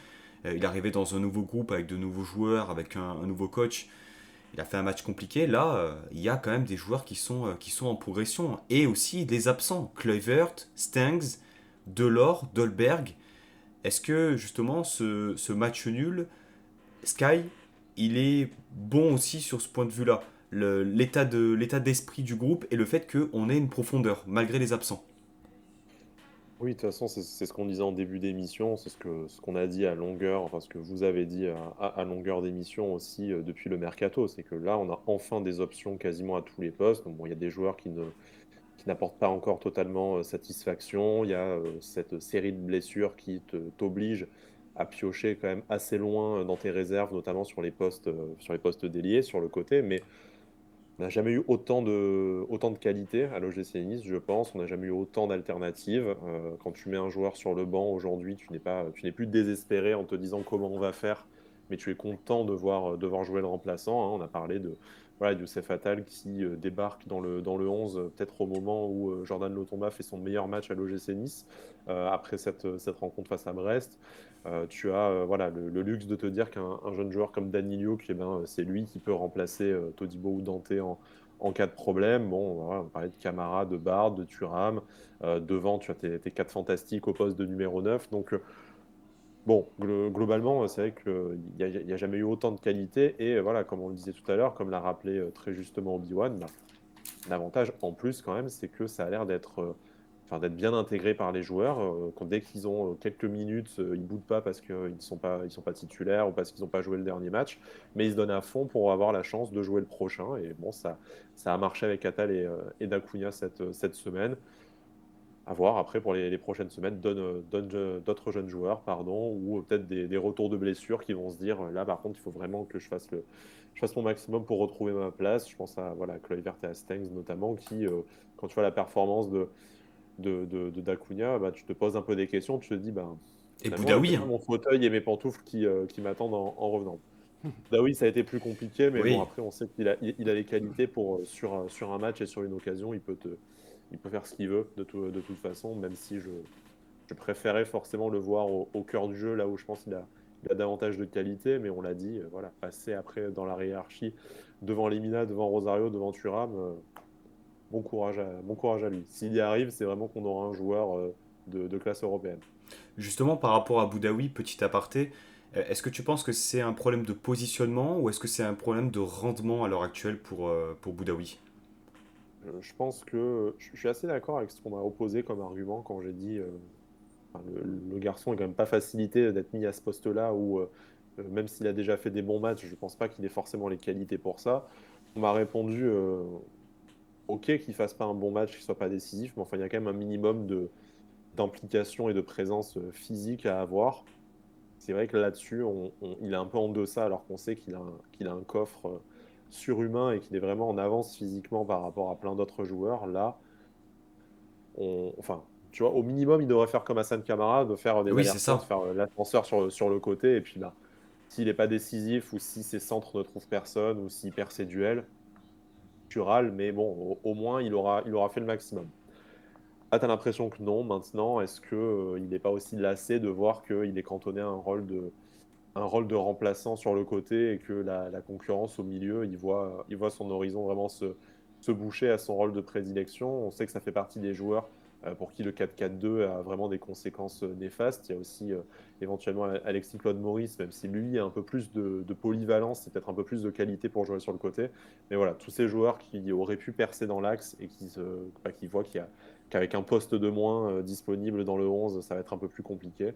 euh, arrivait dans un nouveau groupe avec de nouveaux joueurs, avec un, un nouveau coach. Il a fait un match compliqué. Là, il euh, y a quand même des joueurs qui sont, euh, qui sont en progression. Et aussi des absents. Kluivert, Stengs, Delort, Dolberg. Est-ce que, justement, ce, ce match nul, Sky, il est bon aussi sur ce point de vue-là, le, l'état, de, l'état d'esprit du groupe et le fait qu'on ait une profondeur, malgré les absents? Oui, de toute façon, c'est, c'est ce qu'on disait en début d'émission, c'est ce, que, ce qu'on a dit à longueur, enfin, ce que vous avez dit à, à longueur d'émission aussi euh, depuis le Mercato, c'est que là, on a enfin des options quasiment à tous les postes. Donc, bon, il y a des joueurs qui ne... qui n'apporte pas encore totalement euh, satisfaction. Il y a euh, cette série de blessures qui te, t'oblige à piocher quand même assez loin dans tes réserves, notamment sur les postes, euh, sur les postes déliés, sur le côté. Mais on n'a jamais eu autant de, autant de qualité à l'O G C Nice, je pense. On n'a jamais eu autant d'alternatives. Euh, quand tu mets un joueur sur le banc aujourd'hui, tu n'es pas, tu n'es plus désespéré en te disant comment on va faire, mais tu es content de voir, de voir jouer le remplaçant. Hein. On a parlé de... Voilà, Youssef Atal qui euh, débarque dans le, dans le onze, euh, peut-être au moment où euh, Jordan Lotomba fait son meilleur match à l'O G C Nice, euh, après cette, cette rencontre face à Brest. Euh, tu as euh, voilà, le, le luxe de te dire qu'un un jeune joueur comme Daniluc, eh ben, c'est lui qui peut remplacer euh, Todibo ou Dante en, en cas de problème. Bon, voilà, on parlait de Kamara, de Bard, de Thuram. Euh, devant, tu as tes, tes quatre fantastiques au poste de numéro neuf. Donc, euh, Bon, globalement, c'est vrai qu'il n'y a, a jamais eu autant de qualité. Et voilà, comme on le disait tout à l'heure, comme l'a rappelé très justement Obi-Wan, bah, l'avantage en plus quand même, c'est que ça a l'air d'être, euh, enfin, d'être bien intégré par les joueurs. Euh, quand, dès qu'ils ont quelques minutes, ils ne boudent pas parce qu'ils ne sont pas, ils sont pas titulaires ou parce qu'ils n'ont pas joué le dernier match. Mais ils se donnent à fond pour avoir la chance de jouer le prochain. Et bon, ça, ça a marché avec Atal et, et Da Cunha cette, cette semaine. À voir après pour les, les prochaines semaines, donne, donne d'autres jeunes joueurs, pardon, ou peut-être des, des retours de blessures qui vont se dire là par contre il faut vraiment que je fasse le, je fasse mon maximum pour retrouver ma place. Je pense à voilà Kluivert et à Stengs notamment qui euh, quand tu vois la performance de de, de, de Da Cunha, bah, tu te poses un peu des questions, tu te dis ben bah, Boudaoui hein. Mon fauteuil et mes pantoufles qui euh, qui m'attendent en, en revenant. Boudaoui ça a été plus compliqué mais oui. Bon après on sait qu'il a il, il a les qualités pour sur sur un match et sur une occasion il peut te Il peut faire ce qu'il veut de, tout, de toute façon, même si je, je préférais forcément le voir au, au cœur du jeu, là où je pense qu'il a, il a davantage de qualité, mais on l'a dit, euh, voilà, passer après dans la hiérarchie devant Lemina, devant Rosario, devant Thuram, euh, bon courage à, bon courage à lui. S'il y arrive, c'est vraiment qu'on aura un joueur euh, de, de classe européenne. Justement, par rapport à Boudaoui, petit aparté, euh, est-ce que tu penses que c'est un problème de positionnement ou est-ce que c'est un problème de rendement à l'heure actuelle pour, euh, pour Boudaoui ? Je pense que je suis assez d'accord avec ce qu'on m'a opposé comme argument quand j'ai dit euh, le, le garçon est quand même pas facilité d'être mis à ce poste-là où euh, même s'il a déjà fait des bons matchs, je pense pas qu'il ait forcément les qualités pour ça. On m'a répondu euh, ok qu'il fasse pas un bon match, qu'il soit pas décisif, mais enfin il y a quand même un minimum de d'implication et de présence physique à avoir. C'est vrai que là-dessus, on, on, il est un peu en deçà alors qu'on sait qu'il a un, qu'il a un coffre. Euh, surhumain et qu'il est vraiment en avance physiquement par rapport à plein d'autres joueurs, là, on, enfin, tu vois, au minimum, il devrait faire comme Hassane Kamara, de faire des oui, allers-retours, de faire l'ascenseur sur, sur le côté, et puis là, s'il n'est pas décisif, ou si ses centres ne trouvent personne, ou s'il perd ses duels, tu râles, mais bon, au, au moins, il aura, il aura fait le maximum. Ah, t'as l'impression que non, maintenant, est-ce qu'il euh, n'est pas aussi lassé de voir qu'il est cantonné à un rôle de un rôle de remplaçant sur le côté et que la, la concurrence au milieu, il voit, il voit son horizon vraiment se, se boucher à son rôle de prédilection. On sait que ça fait partie des joueurs pour qui le quatre-quatre-deux a vraiment des conséquences néfastes. Il y a aussi euh, éventuellement Alexis Claude Maurice, même si lui a un peu plus de, de polyvalence et peut-être un peu plus de qualité pour jouer sur le côté. Mais voilà, tous ces joueurs qui auraient pu percer dans l'axe et qui, se, bah, qui voient qu'il y a, qu'avec un poste de moins euh, disponible dans le onze, ça va être un peu plus compliqué.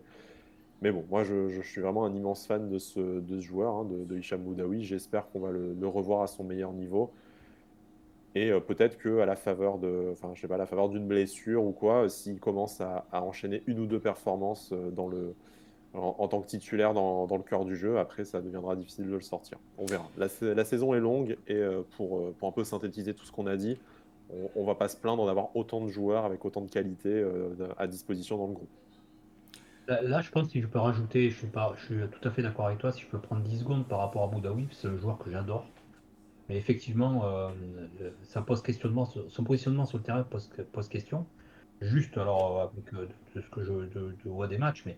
Mais bon, moi, je, je suis vraiment un immense fan de ce, de ce joueur, hein, de, de Hicham Boudaoui. J'espère qu'on va le, le revoir à son meilleur niveau. Et euh, peut-être qu'à la faveur de, enfin, je sais pas, à la faveur d'une blessure ou quoi, euh, s'il commence à, à enchaîner une ou deux performances euh, dans le, en, en tant que titulaire dans, dans le cœur du jeu, après, ça deviendra difficile de le sortir. On verra. La, la saison est longue et euh, pour, euh, pour un peu synthétiser tout ce qu'on a dit, on ne va pas se plaindre d'en avoir autant de joueurs avec autant de qualité euh, à disposition dans le groupe. Là, je pense, si je peux rajouter, je suis, pas, je suis tout à fait d'accord avec toi, si je peux prendre dix secondes par rapport à Boudaoui, c'est le joueur que j'adore. Mais effectivement, euh, ça pose questionnement, son positionnement sur le terrain pose, pose question. Juste, alors, avec euh, de ce que je de, de vois des matchs, mais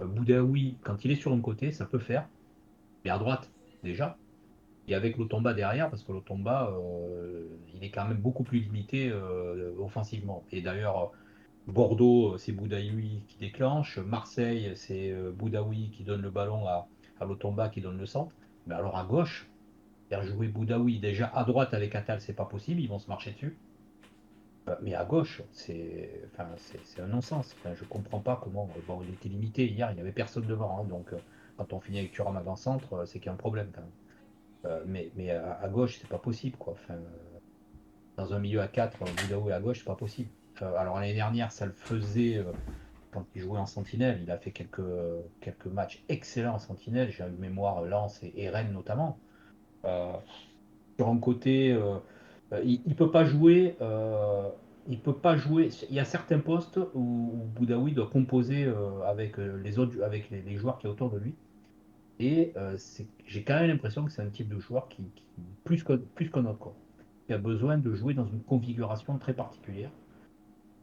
euh, Boudaoui, quand il est sur un côté, ça peut faire. Mais à droite, déjà. Et avec Lotomba derrière, parce que Lotomba, euh, il est quand même beaucoup plus limité euh, offensivement. Et d'ailleurs... Bordeaux, c'est Boudaoui qui déclenche. Marseille, c'est Boudaoui qui donne le ballon à, à Lotomba qui donne le centre. Mais alors à gauche, faire jouer Boudaoui déjà à droite avec Atal, c'est pas possible, ils vont se marcher dessus. Mais à gauche, c'est, enfin, c'est, c'est un non-sens. Enfin, je comprends pas comment. Bon, il était limité hier, il n'y avait personne devant. Hein, donc quand on finit avec Thuram avant-centre, c'est qu'il y a un problème quand même. Mais, mais à, à gauche, c'est pas possible, quoi. Enfin, dans un milieu à quatre, Boudaoui à gauche, c'est pas possible. Alors l'année dernière, ça le faisait euh, quand il jouait en sentinelle. Il a fait quelques, euh, quelques matchs excellents en sentinelle. J'ai en mémoire Lens et, et Rennes notamment. Euh, sur un côté, euh, il ne peut pas jouer. Euh, il peut pas jouer. Il y a certains postes où, où Boudaoui doit composer euh, avec les autres, avec les, les joueurs qui sont autour de lui. Et euh, c'est, j'ai quand même l'impression que c'est un type de joueur qui, qui plus qu'un plus qu'un autre, quoi, qui a besoin de jouer dans une configuration très particulière.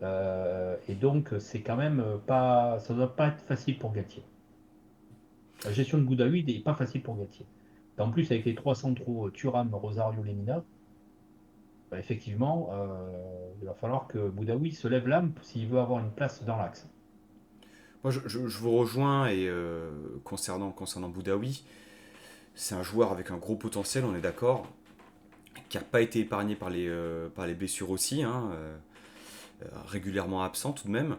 Euh, et donc, c'est quand même pas, ça ne doit pas être facile pour Galtier. La gestion de Boudaoui n'est pas facile pour Galtier. En plus, avec les trois centraux Thuram, Rosario, Lemina, bah, effectivement, euh, il va falloir que Boudaoui se lève l'âme s'il veut avoir une place dans l'axe. Moi, je, je, je vous rejoins et euh, concernant, concernant Boudaoui, c'est un joueur avec un gros potentiel, on est d'accord, qui n'a pas été épargné par les, euh, par les blessures aussi. Hein, euh. régulièrement absent tout de même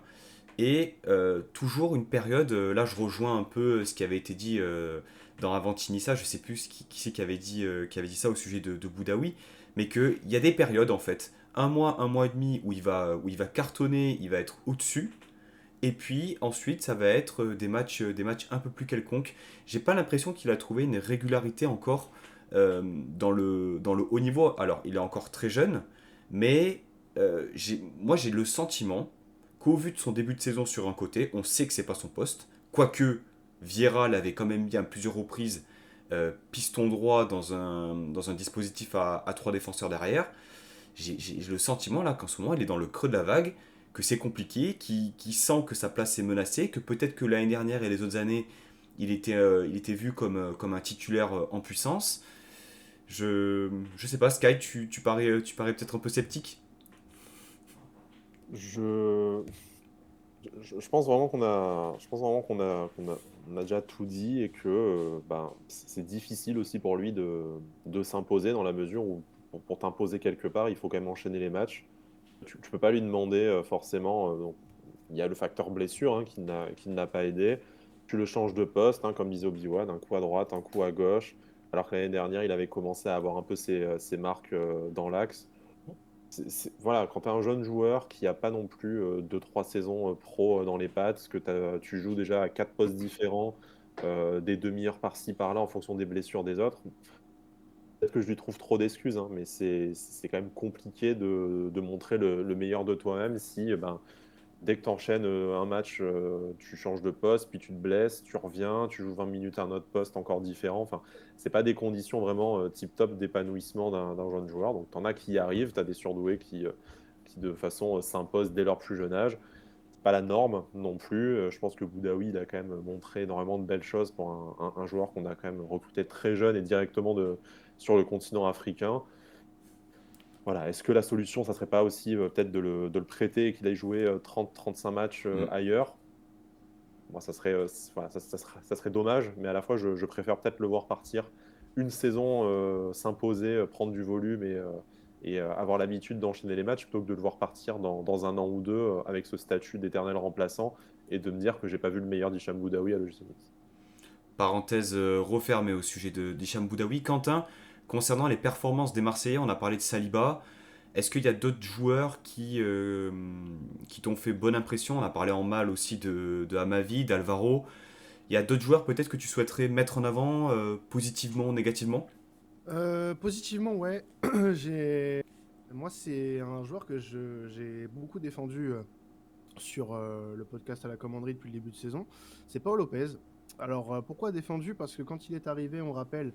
et euh, toujours une période euh, là je rejoins un peu ce qui avait été dit euh, dans Avantinissa, je sais plus qui, qui c'est qui avait dit euh, qui avait dit ça au sujet de, de Boudaoui, mais que il y a des périodes en fait, un mois un mois et demi où il va où il va cartonner, il va être au-dessus et puis ensuite ça va être des matchs des matchs un peu plus quelconques. J'ai pas l'impression qu'il a trouvé une régularité encore euh, dans le dans le haut niveau. Alors il est encore très jeune, mais Euh, j'ai, moi j'ai le sentiment qu'au vu de son début de saison sur un côté, on sait que c'est pas son poste, quoique Vieira l'avait quand même mis à plusieurs reprises euh, piston droit dans un, dans un dispositif à, à trois défenseurs derrière. J'ai, j'ai le sentiment là qu'en ce moment il est dans le creux de la vague, que c'est compliqué, qu'il, qu'il sent que sa place est menacée, que peut-être que l'année dernière et les autres années il était, euh, il était vu comme, comme un titulaire en puissance. Je je sais pas, Sky, tu, tu parais, tu parais peut-être un peu sceptique. Je, je, je pense vraiment qu'on a, je pense vraiment qu'on a, qu'on a, on a déjà tout dit et que ben, c'est difficile aussi pour lui de, de s'imposer dans la mesure où pour, pour t'imposer quelque part, il faut quand même enchaîner les matchs. Tu, tu peux pas lui demander forcément. Euh, donc, il y a le facteur blessure hein, qui n'a, qui ne l'a pas aidé. Tu le changes de poste, hein, comme disait Obi-Wan, un coup à droite, un coup à gauche. Alors que l'année dernière, il avait commencé à avoir un peu ses, ses marques dans l'axe. C'est, c'est, voilà, quand tu es un jeune joueur qui n'a pas non plus deux trois saisons pro dans les pattes, que tu joues déjà à quatre postes différents, euh, des demi-heures par-ci, par-là, en fonction des blessures des autres, peut-être que je lui trouve trop d'excuses, hein, mais c'est, c'est quand même compliqué de, de montrer le, le meilleur de toi-même si ben, dès que tu enchaînes un match, tu changes de poste, puis tu te blesses, tu reviens, tu joues vingt minutes à un autre poste encore différent. Enfin, c'est pas des conditions vraiment tip-top d'épanouissement d'un, d'un jeune joueur. Donc, tu en as qui y arrivent, tu as des surdoués qui, qui, de façon, s'imposent dès leur plus jeune âge. C'est pas la norme non plus. Je pense que Boudaoui, il a quand même montré énormément de belles choses pour un, un, un joueur qu'on a quand même recruté très jeune et directement de, sur le continent africain. Voilà, est-ce que la solution, ça ne serait pas aussi euh, peut-être de le, de le prêter et qu'il aille jouer euh, trente à trente-cinq matchs euh, mmh. ailleurs ? Moi, ça serait, euh, voilà, ça, ça, serait, ça serait dommage, mais à la fois, je, je préfère peut-être le voir partir une saison, euh, s'imposer, euh, prendre du volume et, euh, et euh, avoir l'habitude d'enchaîner les matchs plutôt que de le voir partir dans, dans un an ou deux euh, avec ce statut d'éternel remplaçant et de me dire que je n'ai pas vu le meilleur d'Hicham Boudaoui à l'O G C Nice. Parenthèse refermée au sujet de, d'Hicham Boudaoui. Quentin, concernant les performances des Marseillais, on a parlé de Saliba. Est-ce qu'il y a d'autres joueurs qui, euh, qui t'ont fait bonne impression ? On a parlé en mal aussi de, de Amavi, d'Alvaro. Il y a d'autres joueurs peut-être que tu souhaiterais mettre en avant, euh, positivement ou négativement ? euh, Positivement, ouais. j'ai... Moi, c'est un joueur que je, j'ai beaucoup défendu euh, sur euh, le podcast à la commanderie depuis le début de saison. C'est Pau López. Alors, euh, pourquoi défendu ? Parce que quand il est arrivé, on rappelle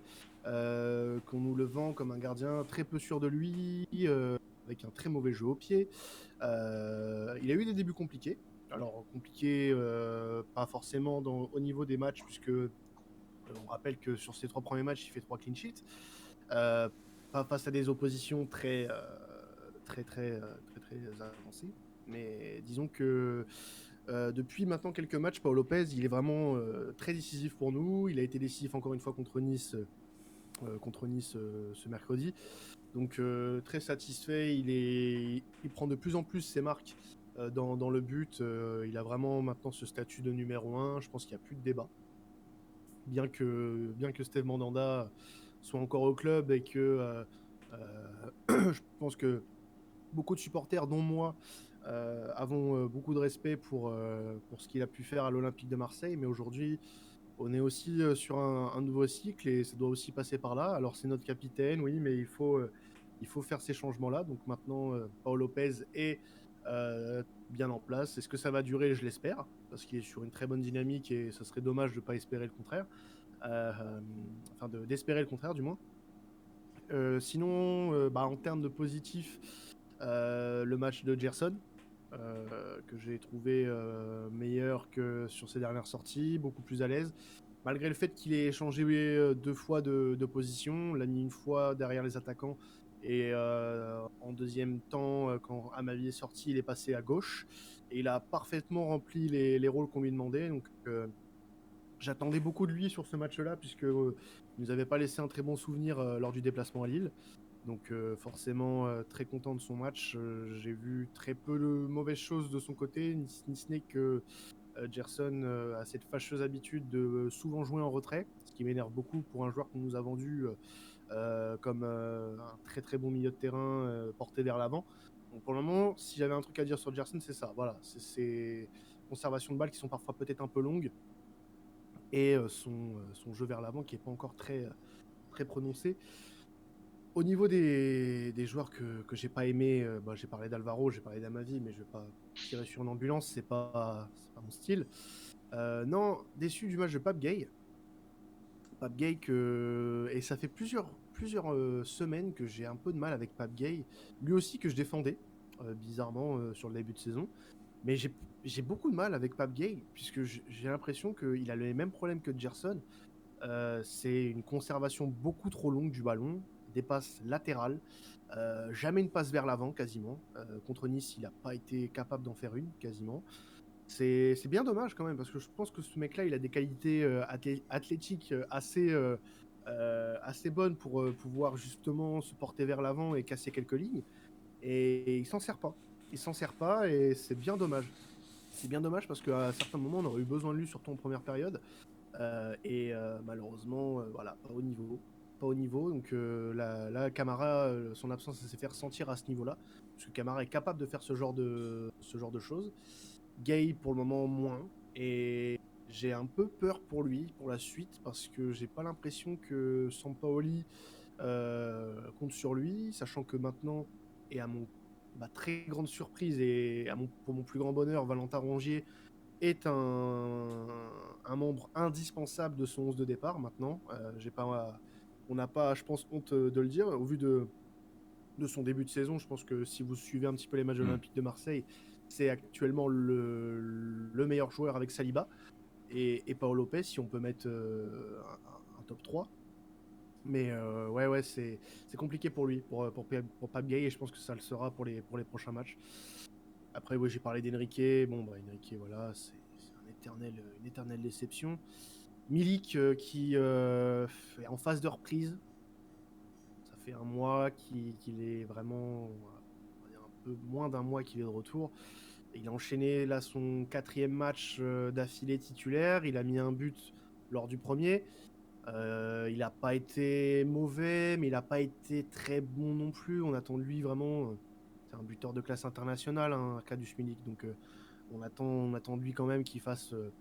euh, qu'on nous le vend comme un gardien très peu sûr de lui, euh, avec un très mauvais jeu au pied. Euh, il a eu des débuts compliqués. Alors, compliqués, euh, pas forcément dans, au niveau des matchs, puisque euh, on rappelle que sur ses trois premiers matchs, il fait trois clean sheets. Euh, pas face à des oppositions très, euh, très, très, très, très, très avancées. Mais disons que... Euh, depuis maintenant quelques matchs, Pau López, il est vraiment euh, très décisif pour nous. Il a été décisif encore une fois contre Nice, euh, contre Nice euh, ce mercredi. Donc euh, très satisfait. Il est, il prend de plus en plus ses marques euh, dans, dans le but. Euh, il a vraiment maintenant ce statut de numéro un. Je pense qu'il n'y a plus de débat. Bien que, bien que Steve Mandanda soit encore au club et que euh, euh, je pense que beaucoup de supporters, dont moi, Euh, avons euh, beaucoup de respect pour, euh, pour ce qu'il a pu faire à l'Olympique de Marseille, mais aujourd'hui on est aussi euh, sur un, un nouveau cycle et ça doit aussi passer par là. Alors c'est notre capitaine, oui, mais il faut, euh, il faut faire ces changements là. Donc maintenant euh, Pau López est euh, bien en place. Est-ce que ça va durer ? Je l'espère, parce qu'il est sur une très bonne dynamique et ça serait dommage de ne pas espérer le contraire, euh, euh, enfin de, d'espérer le contraire du moins. Euh, sinon euh, bah, en termes de positif, euh, le match de Gerson, Euh, que j'ai trouvé euh, meilleur que sur ses dernières sorties, beaucoup plus à l'aise, malgré le fait qu'il ait changé euh, deux fois de, de position, l'a mis une fois derrière les attaquants et euh, en deuxième temps, euh, quand Amavi est sorti, il est passé à gauche et il a parfaitement rempli les, les rôles qu'on lui demandait. Donc euh, j'attendais beaucoup de lui sur ce match-là, puisque euh, il nous avait pas laissé un très bon souvenir euh, lors du déplacement à Lille. Donc euh, forcément euh, très content de son match. Euh, j'ai vu très peu de mauvaises choses de son côté, ni ce n'est que euh, Gerson euh, a cette fâcheuse habitude de euh, souvent jouer en retrait, ce qui m'énerve beaucoup pour un joueur qu'on nous a vendu euh, comme euh, un très très bon milieu de terrain euh, porté vers l'avant. Donc pour le moment, si j'avais un truc à dire sur Gerson, c'est ça. Voilà, c'est ces conservations de balles qui sont parfois peut-être un peu longues et euh, son, euh, son jeu vers l'avant qui n'est pas encore très, très prononcé. Au niveau des, des joueurs que, que j'ai pas aimé, euh, bah, j'ai parlé d'Alvaro, j'ai parlé d'Amavi, mais je vais pas tirer sur une ambulance, c'est pas, c'est pas mon style. Euh, non, déçu du match de Pape Gueye. Pape Gueye que, et ça fait plusieurs, plusieurs euh, semaines que j'ai un peu de mal avec Pape Gueye, lui aussi que je défendais, euh, bizarrement, euh, sur le début de saison. Mais j'ai j'ai beaucoup de mal avec Pape Gueye, puisque j'ai l'impression qu'il a les mêmes problèmes que Gerson. Euh, c'est une conservation beaucoup trop longue du ballon, des passes latérales, euh, jamais une passe vers l'avant quasiment. Euh, contre Nice, il n'a pas été capable d'en faire une quasiment. C'est, c'est bien dommage quand même, parce que je pense que ce mec-là, il a des qualités euh, athlé- athlétiques euh, assez, euh, euh, assez bonnes pour euh, pouvoir justement se porter vers l'avant et casser quelques lignes. Et, et il s'en sert pas. Il s'en sert pas et c'est bien dommage. C'est bien dommage parce qu'à certains moments, on aurait eu besoin de lui, surtout en première période. Euh, et euh, malheureusement, euh, voilà, pas au niveau. Pas au niveau. Donc euh, là, là, Kamara, euh, son absence, ça s'est fait ressentir à ce niveau-là. Parce que Kamara est capable de faire ce genre de, ce genre de choses. Gueye pour le moment moins, et j'ai un peu peur pour lui pour la suite parce que j'ai pas l'impression que Sampaoli euh, compte sur lui, sachant que maintenant, et à mon bah, très grande surprise et à mon, pour mon plus grand bonheur, Valentin Rongier est un, un membre indispensable de son onze de départ maintenant. Euh, j'ai pas, on n'a pas, je pense, honte de le dire au vu de de son début de saison. Je pense que si vous suivez un petit peu les matchs de l'Olympique de Marseille, c'est actuellement le, le meilleur joueur avec Saliba et, et Pau López, si on peut mettre euh, un, un top trois. Mais euh, ouais, ouais, c'est, c'est compliqué pour lui, pour, pour, pour Pape Gueye, et je pense que ça le sera pour les, pour les prochains matchs. Après, ouais, j'ai parlé d'Enrique. Bon, bah, Enrique, voilà, c'est, c'est un éternel, une éternelle déception. Milik, euh, qui euh, est en phase de reprise. Ça fait un mois qu'il, qu'il est vraiment... moins d'un mois qu'il est de retour. Il a enchaîné là son quatrième match d'affilée titulaire. Il a mis un but lors du premier. Euh, il n'a pas été mauvais, mais il n'a pas été très bon non plus. On attend de lui vraiment... C'est un buteur de classe internationale, hein, Arkadiusz Milik. Donc euh, on, attend, on attend de lui quand même qu'il fasse, euh,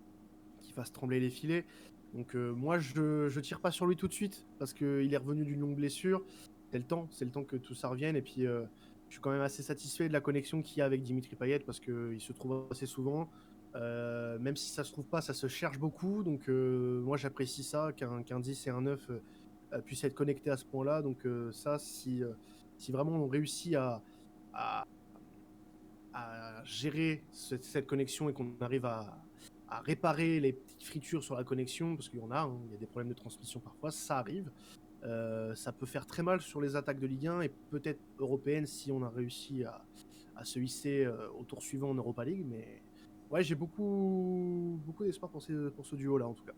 qu'il fasse trembler les filets. Donc euh, moi, je ne tire pas sur lui tout de suite parce qu'il est revenu d'une longue blessure. C'est le temps. C'est le temps que tout ça revienne. Et puis... Euh, Je suis quand même assez satisfait de la connexion qu'il y a avec Dimitri Payet parce qu'il se trouve assez souvent. Euh, même si ça ne se trouve pas, ça se cherche beaucoup. Donc euh, moi, j'apprécie ça, qu'un, qu'un dix et un neuf euh, puissent être connectés à ce point-là. Donc euh, ça, si, euh, si vraiment on réussit à, à, à gérer cette, cette connexion et qu'on arrive à, à réparer les petites fritures sur la connexion, parce qu'il y en a, hein, il y a des problèmes de transmission parfois, ça arrive. Euh, ça peut faire très mal sur les attaques de Ligue un et peut-être européenne si on a réussi à, à se hisser euh, au tour suivant en Europa League. Mais ouais, j'ai beaucoup, beaucoup d'espoir pour, ces, pour ce duo-là en tout cas.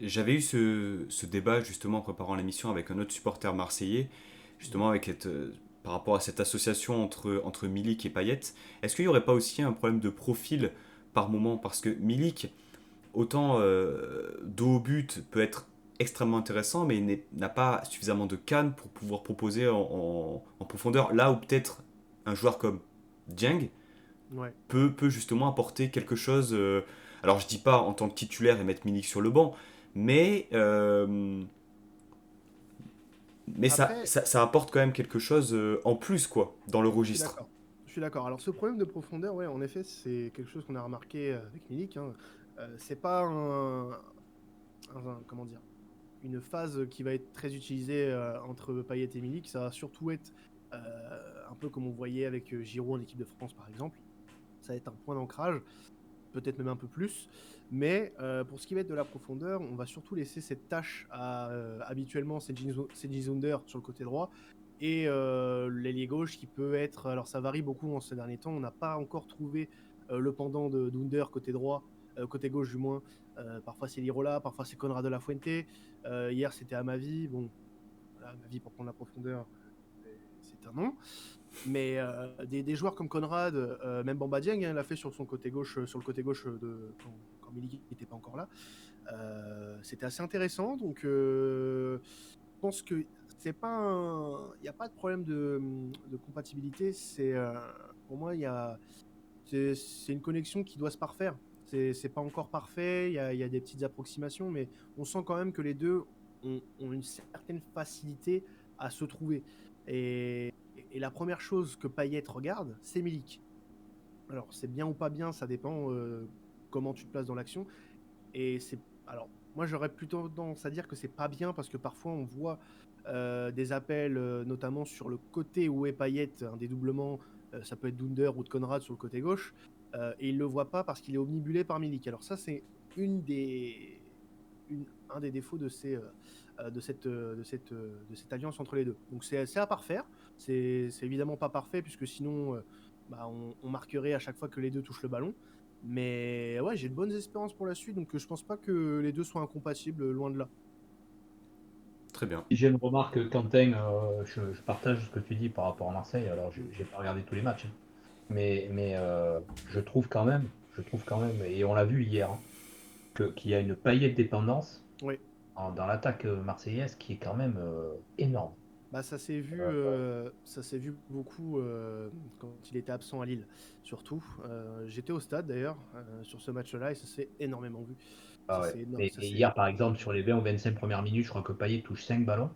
J'avais eu ce, ce débat justement en préparant l'émission avec un autre supporter marseillais, justement avec cette, euh, par rapport à cette association entre, entre Milik et Payet. Est-ce qu'il n'y aurait pas aussi un problème de profil par moment ? Parce que Milik, autant euh, dos au but, peut être extrêmement intéressant, mais il n'a pas suffisamment de canne pour pouvoir proposer en, en, en profondeur, là où peut-être un joueur comme Dieng ouais. peut, peut justement apporter quelque chose. Euh, alors je dis pas en tant que titulaire et mettre Milik sur le banc, mais, euh, mais Après, ça, ça, ça apporte quand même quelque chose euh, en plus quoi, dans le registre. Je suis d'accord. Je suis d'accord. Alors ce problème de profondeur, ouais, en effet, c'est quelque chose qu'on a remarqué avec Milik. Hein. Euh, c'est pas un, un, un comment dire une phase qui va être très utilisée euh, entre Payet et Milik. Ça va surtout être euh, un peu comme on voyait avec Giroud en équipe de France par exemple. Ça va être un point d'ancrage, peut-être même un peu plus. Mais euh, pour ce qui va être de la profondeur, on va surtout laisser cette tâche à euh, habituellement Cedi Zounder sur le côté droit et euh, l'ailier gauche qui peut être... Alors ça varie beaucoup en ces derniers temps. On n'a pas encore trouvé euh, le pendant de Zounder côté droit, euh, côté gauche du moins. Euh, parfois c'est Lirola, parfois c'est Conrad de la Fuente. Euh, hier c'était Amavi. Bon, voilà, Amavi pour prendre la profondeur, c'est un nom. Mais euh, des, des joueurs comme Conrad, euh, même Bamba Dieng, hein, l'a fait sur son côté gauche, sur le côté gauche de quand, quand Milik n'était pas encore là. Euh, c'était assez intéressant. Donc, euh, je pense que c'est pas, il n'y a pas de problème de, de compatibilité. C'est euh, pour moi, il y a, c'est, c'est une connexion qui doit se parfaire. C'est, c'est pas encore parfait, il y a, y a des petites approximations, mais on sent quand même que les deux ont, ont une certaine facilité à se trouver. Et, et la première chose que Payet regarde, c'est Milik. Alors, c'est bien ou pas bien, ça dépend euh, comment tu te places dans l'action. Et c'est, alors, moi, j'aurais plutôt tendance à dire que c'est pas bien, parce que parfois, on voit euh, des appels, euh, notamment sur le côté où est Payet, un dédoublement, euh, ça peut être d'Under ou de Conrad sur le côté gauche. euh, et il ne le voit pas parce qu'il est omnibulé par Milik. Alors ça, c'est une des, une, un des défauts de, ces, euh, de, cette, de, cette, de cette alliance entre les deux. Donc c'est, c'est à parfaire, c'est, c'est évidemment pas parfait, puisque sinon euh, bah, on, on marquerait à chaque fois que les deux touchent le ballon. Mais ouais, j'ai de bonnes espérances pour la suite, donc je pense pas que les deux soient incompatibles, loin de là. Très bien. J'ai une remarque, Quentin, euh, je, je partage ce que tu dis par rapport à Marseille. Alors, je n'ai pas regardé tous les matchs, hein. mais, mais euh, je trouve quand même, je trouve quand même, et on l'a vu hier, hein, que, qu'il y a une Payet dépendance oui. en, dans l'attaque marseillaise qui est quand même euh, énorme. Bah, ça s'est vu, euh, ça s'est vu beaucoup euh, quand il était absent à Lille, surtout. Euh, j'étais au stade d'ailleurs euh, sur ce match-là et ça s'est énormément vu. Ah ouais. énorme, et, et hier, par exemple, sur les vingt ou vingt-cinq premières minutes, je crois que Payet touche cinq ballons.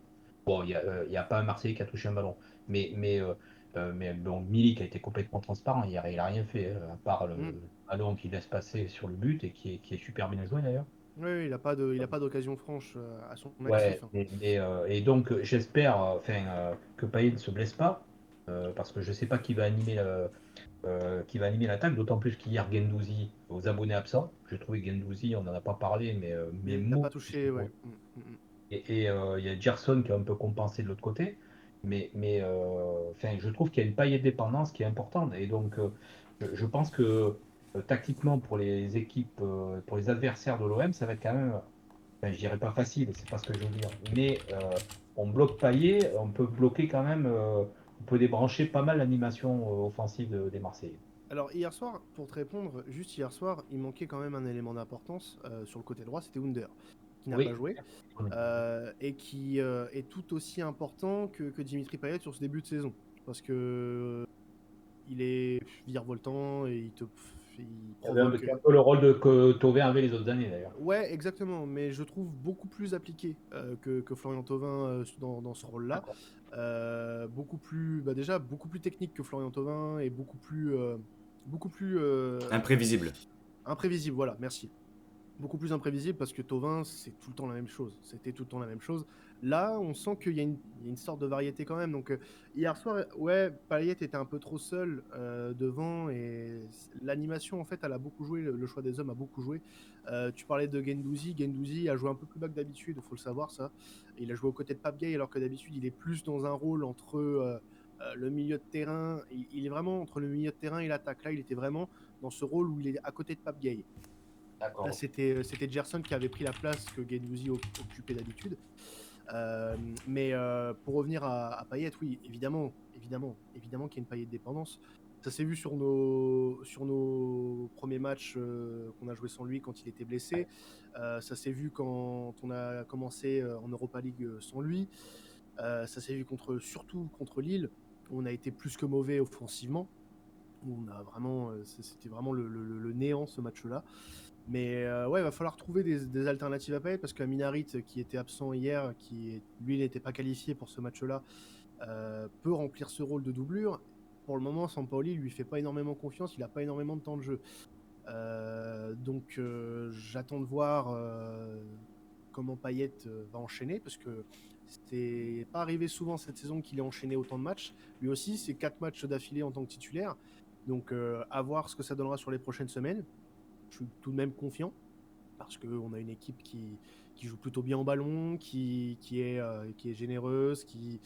Bon, il n'y a, euh, a pas un Marseillais qui a touché un ballon. Mais, mais, euh, mais bon, Milik a été complètement transparent hier et il n'a rien fait, euh, à part le mm. ballon qu'il laisse passer sur le but et qui est, qui est super bien joué d'ailleurs. Oui, il n'a pas, pas d'occasion franche à son actif. Ouais, et, et, euh, et donc, j'espère enfin, euh, que Payet ne se blesse pas, euh, parce que je ne sais pas qui va animer le, euh, qui va animer l'attaque, d'autant plus qu'hier, Gendouzi, aux abonnés absents, j'ai trouvé Gendouzi, on n'en a pas parlé, mais... Euh, mais il n'a pas touché, oui. Et il euh, y a Gerson qui a un peu compensé de l'autre côté, mais, mais euh, enfin, je trouve qu'il y a une Payet dépendance qui est importante, et donc, euh, je pense que... Tactiquement, pour les équipes, pour les adversaires de l'O M, ça va être quand même, ben, je dirais pas facile, c'est pas ce que je veux dire, mais euh, on bloque Payet, on peut bloquer quand même, euh, on peut débrancher pas mal l'animation offensive des Marseillais. Alors hier soir, pour te répondre, juste hier soir, il manquait quand même un élément d'importance euh, sur le côté droit, c'était Under, qui n'a oui. pas joué, euh, et qui euh, est tout aussi important que, que Dimitri Payet sur ce début de saison, parce que il est virevoltant et il te... C'est un peu le rôle de, que Thauvin avait les autres années d'ailleurs. Ouais, exactement, mais je trouve beaucoup plus appliqué euh, que, que Florian Thauvin euh, dans, dans ce rôle-là. Euh, beaucoup plus, bah déjà, beaucoup plus technique que Florian Thauvin et beaucoup plus, euh, beaucoup plus euh, imprévisible. Imprévisible, voilà, merci. Beaucoup plus imprévisible parce que Thauvin, c'est tout le temps la même chose. C'était tout le temps la même chose. Là, on sent qu'il y a une, y a une sorte de variété quand même. Donc euh, hier soir, ouais, Payet était un peu trop seul euh, devant et l'animation, en fait, elle a beaucoup joué. Le, le choix des hommes a beaucoup joué. Euh, tu parlais de Gendouzi. Gendouzi a joué un peu plus bas que d'habitude, il faut le savoir, ça. Il a joué aux côtés de Pape Gueye alors que d'habitude, il est plus dans un rôle entre euh, euh, le milieu de terrain. Il, il est vraiment entre le milieu de terrain et l'attaque. Là, il était vraiment dans ce rôle où il est à côté de Pape Gueye. D'accord. Là, c'était, c'était Gerson qui avait pris la place que Gendouzi occupait d'habitude. Euh, mais euh, pour revenir à, à Payet, oui, évidemment, évidemment, évidemment qu'il y a une Payet de dépendance. Ça s'est vu sur nos, sur nos premiers matchs euh, qu'on a joué sans lui quand il était blessé. Euh, ça s'est vu quand on a commencé en Europa League sans lui. Euh, ça s'est vu contre, surtout contre Lille, où on a été plus que mauvais offensivement. On a vraiment, c'était vraiment le, le, le néant ce match-là. Mais euh, ouais, il va falloir trouver des, des alternatives à Payet parce qu'Amin Harit, qui était absent hier, qui lui n'était pas qualifié pour ce match-là, euh, peut remplir ce rôle de doublure. Pour le moment, Sampaoli lui fait pas énormément confiance, il n'a pas énormément de temps de jeu. Euh, donc euh, j'attends de voir euh, comment Payet va enchaîner parce que c'était pas arrivé souvent cette saison qu'il ait enchaîné autant de matchs. Lui aussi, c'est quatre matchs d'affilée en tant que titulaire. Donc euh, à voir ce que ça donnera sur les prochaines semaines. Je suis tout de même confiant parce qu'on a une équipe qui, qui joue plutôt bien au ballon, qui, qui, est, euh, qui est généreuse, qui,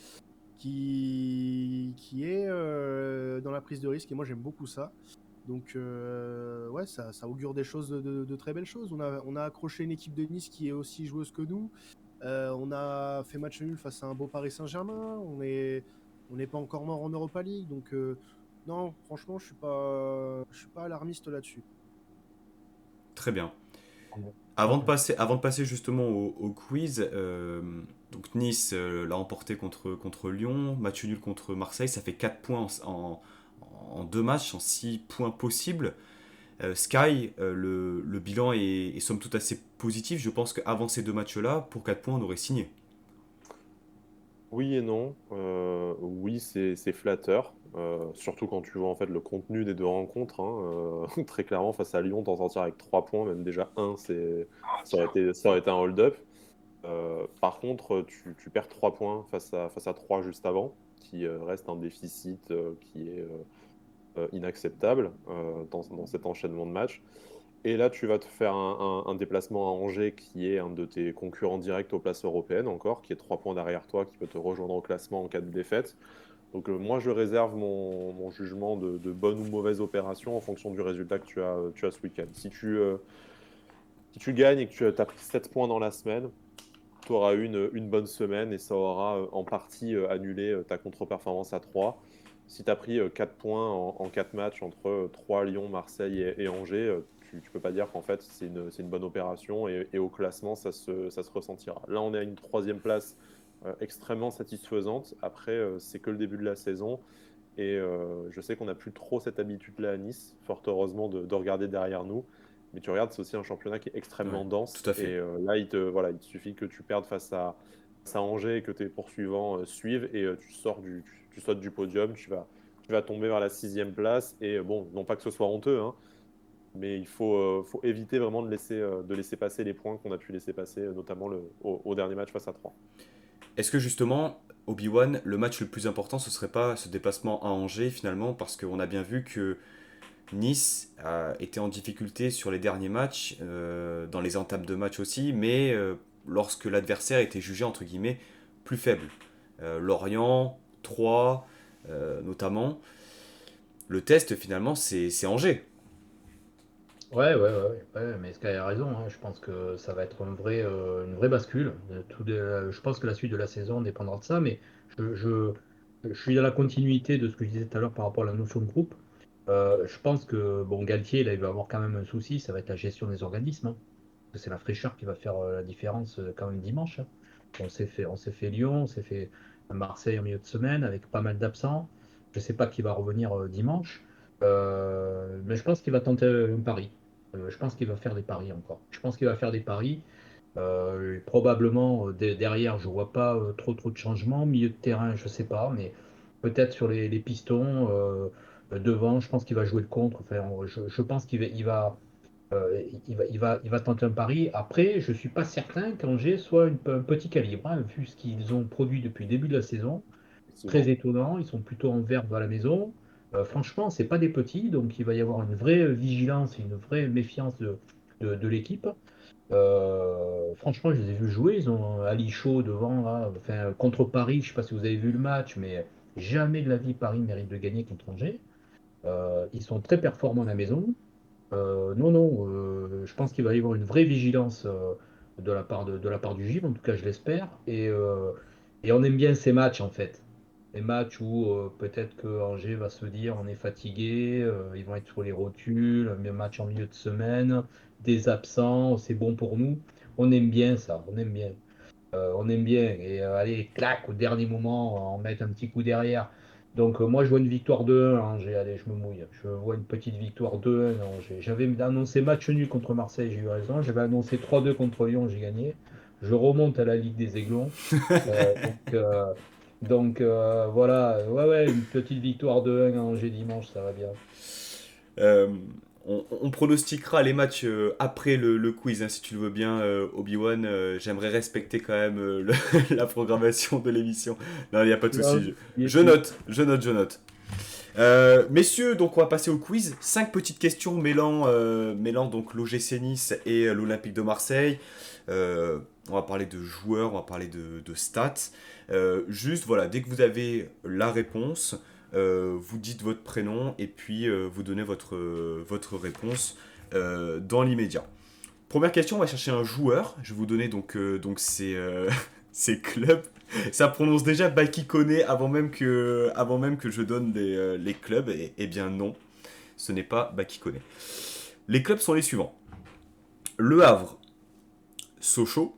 qui, qui est euh, dans la prise de risque. Et moi, j'aime beaucoup ça. Donc, euh, ouais, ça, ça augure des choses de, de, de très belles choses. On a, on a accroché une équipe de Nice qui est aussi joueuse que nous. Euh, on a fait match nul face à un beau Paris Saint-Germain. On n'est on n'est pas encore mort en Europa League. Donc, euh, non, franchement, je ne suis pas, je suis pas alarmiste là-dessus. Très bien. Avant de passer, avant de passer justement au, au quiz, euh, donc Nice euh, l'a emporté contre, contre Lyon, match nul contre Marseille, ça fait quatre points en, en, en deux matchs, en six points possibles. Euh, Sky, euh, le, le bilan est, est somme toute assez positif. Je pense qu'avant ces deux matchs-là, pour quatre points, on aurait signé. Oui et non. Euh, oui, c'est, c'est flatteur. Euh, surtout quand tu vois en fait le contenu des deux rencontres, hein, euh, très clairement face à Lyon, t'en sortir avec trois points, même déjà un, c'est ça aurait été, ça aurait été un hold-up. Euh, par contre, tu, tu perds trois points face à face à trois juste avant, qui euh, reste un déficit euh, qui est euh, inacceptable euh, dans, dans cet enchaînement de matchs. Et là, tu vas te faire un, un, un déplacement à Angers, qui est un de tes concurrents directs aux places européennes encore, qui est trois points derrière toi, qui peut te rejoindre au classement en cas de défaite. Donc euh, moi, je réserve mon, mon jugement de, de bonne ou mauvaise opération en fonction du résultat que tu as, tu as ce week-end. Si tu, euh, si tu gagnes et que tu as pris sept points dans la semaine, tu auras une, une bonne semaine et ça aura euh, en partie euh, annulé euh, ta contre-performance à trois. Si tu as pris euh, quatre points en, en quatre matchs entre euh, Troyes, Lyon, Marseille et, et Angers, euh, tu ne peux pas dire qu'en fait c'est une, c'est une bonne opération et, et au classement ça se, ça se ressentira. Là on est à une troisième place euh, extrêmement satisfaisante. Après euh, c'est que le début de la saison et euh, je sais qu'on n'a plus trop cette habitude là à Nice, fort heureusement, de, de regarder derrière nous. Mais tu regardes, c'est aussi un championnat qui est extrêmement ouais, dense. Tout à fait. Et euh, là il te, voilà, il te suffit que tu perdes face à, face à Angers et que tes poursuivants euh, suivent et euh, tu, sors du, tu, tu sautes du podium, tu vas, tu vas tomber vers la sixième place. Et euh, bon, non pas que ce soit honteux, hein, mais il faut, euh, faut éviter vraiment de laisser, euh, de laisser passer les points qu'on a pu laisser passer, euh, notamment le, au, au dernier match face à Troyes. Est-ce que justement, Obi-Wan, le match le plus important, ce ne serait pas ce déplacement à Angers finalement, parce qu'on a bien vu que Nice euh, était en difficulté sur les derniers matchs, euh, dans les entames de match aussi, mais euh, lorsque l'adversaire était jugé, entre guillemets, plus faible. Euh, Lorient, Troyes, euh, notamment. Le test finalement, c'est, c'est Angers. Ouais, ouais, ouais, ouais, mais Sky a raison, hein. Je pense que ça va être un vrai, euh, une vraie bascule. Tout de, je pense que la suite de la saison dépendra de ça, mais je, je, je suis dans la continuité de ce que je disais tout à l'heure par rapport à la notion de groupe. Euh, je pense que bon, Galtier, là, il va avoir quand même un souci, ça va être la gestion des organismes, hein. C'est la fraîcheur qui va faire la différence quand même dimanche, hein. On s'est fait, on s'est fait Lyon, on s'est fait Marseille en milieu de semaine avec pas mal d'absents. Je ne sais pas qui va revenir euh, dimanche. Euh, mais je pense qu'il va tenter un pari. Euh, je pense qu'il va faire des paris encore. Je pense qu'il va faire des paris. Euh, probablement, euh, d- derrière, je ne vois pas euh, trop trop de changements. Milieu de terrain, je ne sais pas. Mais peut-être sur les, les pistons, euh, devant, je pense qu'il va jouer le contre. Enfin, je, je pense qu'il va il va, euh, il va, il va, il va tenter un pari. Après, je ne suis pas certain qu'Angers soit une, un petit calibre, hein, vu ce qu'ils ont produit depuis le début de la saison. C'est très bon. Étonnant. Ils sont plutôt en verve à la maison. Euh, franchement, c'est pas des petits, donc il va y avoir une vraie vigilance, une vraie méfiance de, de, de l'équipe. Euh, franchement, je les ai vus jouer, ils ont Ali Chaud devant, là, enfin, contre Paris, je sais pas si vous avez vu le match, mais jamais de la vie Paris mérite de gagner contre Angers. Euh, ils sont très performants à la maison. Euh, non, non, euh, je pense qu'il va y avoir une vraie vigilance euh, de, la part de, de la part du Gilles, en tout cas je l'espère, et, euh, et on aime bien ces matchs en fait. Des matchs où euh, peut-être que Angers va se dire on est fatigué, euh, ils vont être sur les rotules, un match en milieu de semaine, des absents, c'est bon pour nous. On aime bien ça, on aime bien. Euh, on aime bien et euh, allez, clac, au dernier moment, on met un petit coup derrière. Donc euh, moi je vois une victoire deux un à Angers, allez, je me mouille. Je vois une petite victoire deux un à Angers. J'avais annoncé match nul contre Marseille, j'ai eu raison. J'avais annoncé trois deux contre Lyon, j'ai gagné. Je remonte à la Ligue des Aiglons. Euh, donc... Euh, Donc euh, voilà, ouais, ouais, une petite victoire de un à Angers dimanche, ça va bien. Euh, on, on pronostiquera les matchs euh, après le, le quiz, hein, si tu le veux bien, euh, Obi-Wan. Euh, j'aimerais respecter quand même euh, le, la programmation de l'émission. Non, il n'y a pas de souci. Je, je note, je note, je note. Euh, messieurs, donc on va passer au quiz. Cinq petites questions mêlant, euh, mêlant donc l'O G C Nice et l'Olympique de Marseille. Euh, on va parler de joueurs, on va parler de, de stats. Euh, juste, voilà, dès que vous avez la réponse, euh, vous dites votre prénom et puis euh, vous donnez votre, euh, votre réponse euh, dans l'immédiat. Première question, on va chercher un joueur. Je vais vous donner donc, euh, donc ces, euh, ces clubs. Ça prononce déjà Bakikone avant même que, avant même que je donne les, euh, les clubs. Et, et bien non, ce n'est pas Bakikone. Les clubs sont les suivants. Le Havre, Sochaux,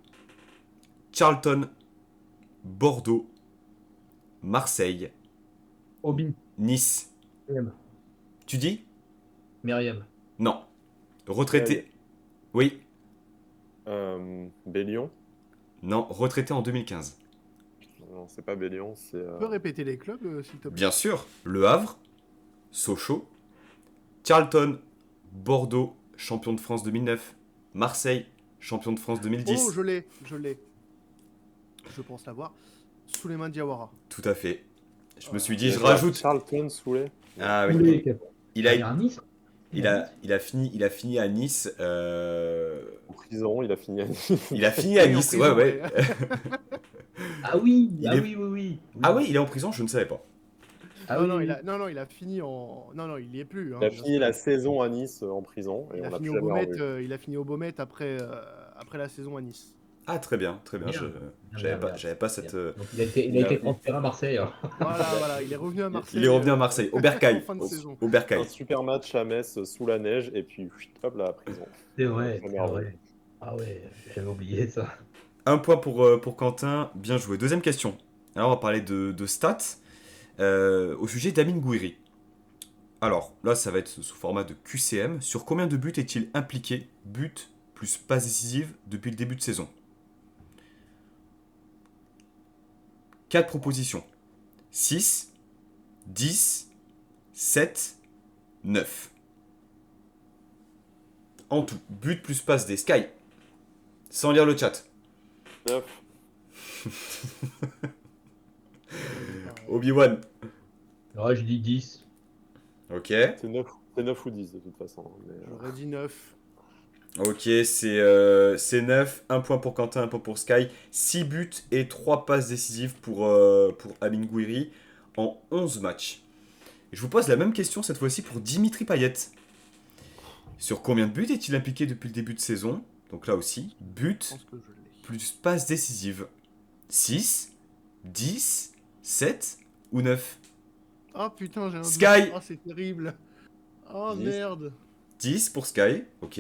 Charlton, Bordeaux, Marseille, Obi, Nice. Myriam. Tu dis Myriam. Non. Retraité. Euh, oui. Euh, Bélion. Non, retraité en deux mille quinze. Non, c'est pas Bélion, c'est... Euh... Tu peux répéter les clubs, euh, s'il te plaît ? Bien sûr. Le Havre, Sochaux, Charlton, Bordeaux, champion de France deux mille neuf, Marseille, champion de France deux mille dix. Oh, je l'ai, je l'ai. Je pense l'avoir. Souleymane Diawara. Tout à fait. Je euh, me suis dit, je rajoute. Charlton, Souley. Ah oui. Il a, il a, Nice. il a, il a fini, il a fini à Nice. Euh... En prison, il a fini à Nice. Il a fini à Nice. Prison, ouais, ouais. ah oui, ah est... oui, oui, oui. Ah oui, il est en prison, je ne savais pas. Ah non, oui. non, il a, non, non, il a fini en. Non, non, il n'y est plus. Hein, il a fini sais. la saison à Nice euh, en prison. Et il, on a a Beaumet, euh, il a fini au Beaumet après, euh, après la saison à Nice. Ah, très bien, très bien. bien. Je, euh, bien j'avais, bien, pas, bien. j'avais pas cette. Euh... Donc, il a été, il a été transféré à Marseille. Hein. Voilà, voilà, il est revenu à Marseille. Il est revenu à Marseille, au Bercail. fin de au, saison. Au Bercail. Un super match à Metz sous la neige et puis hop là, à prison. C'est vrai, c'est vrai. Ah ouais, j'avais oublié ça. Un point pour, euh, pour Quentin, bien joué. Deuxième question. Alors, on va parler de, de stats. Euh, au sujet d'Amine Gouiri. Alors, là, ça va être sous format de Q C M. Sur combien de buts est-il impliqué, but plus passe décisive, depuis le début de saison? Quatre propositions. six, dix, sept, neuf. En tout, but plus passe des Sky. Sans lire le chat. neuf. Obi-Wan. Ah, je dis dix. Ok. C'est neuf, c'est neuf ou dix de toute façon. Mais... J'aurais dit neuf. Ok, c'est, euh, c'est neuf. Un point pour Quentin, un point pour Sky. six buts et trois passes décisives pour, euh, pour Amine Gouiri en onze matchs. Et je vous pose la même question cette fois-ci pour Dimitri Payet. Sur combien de buts est-il impliqué depuis le début de saison? Donc là aussi, but plus passes décisives. six, dix, sept ou neuf? Oh putain, j'ai un Sky. Oh, c'est terrible. Oh dix. Merde. dix pour Sky, ok.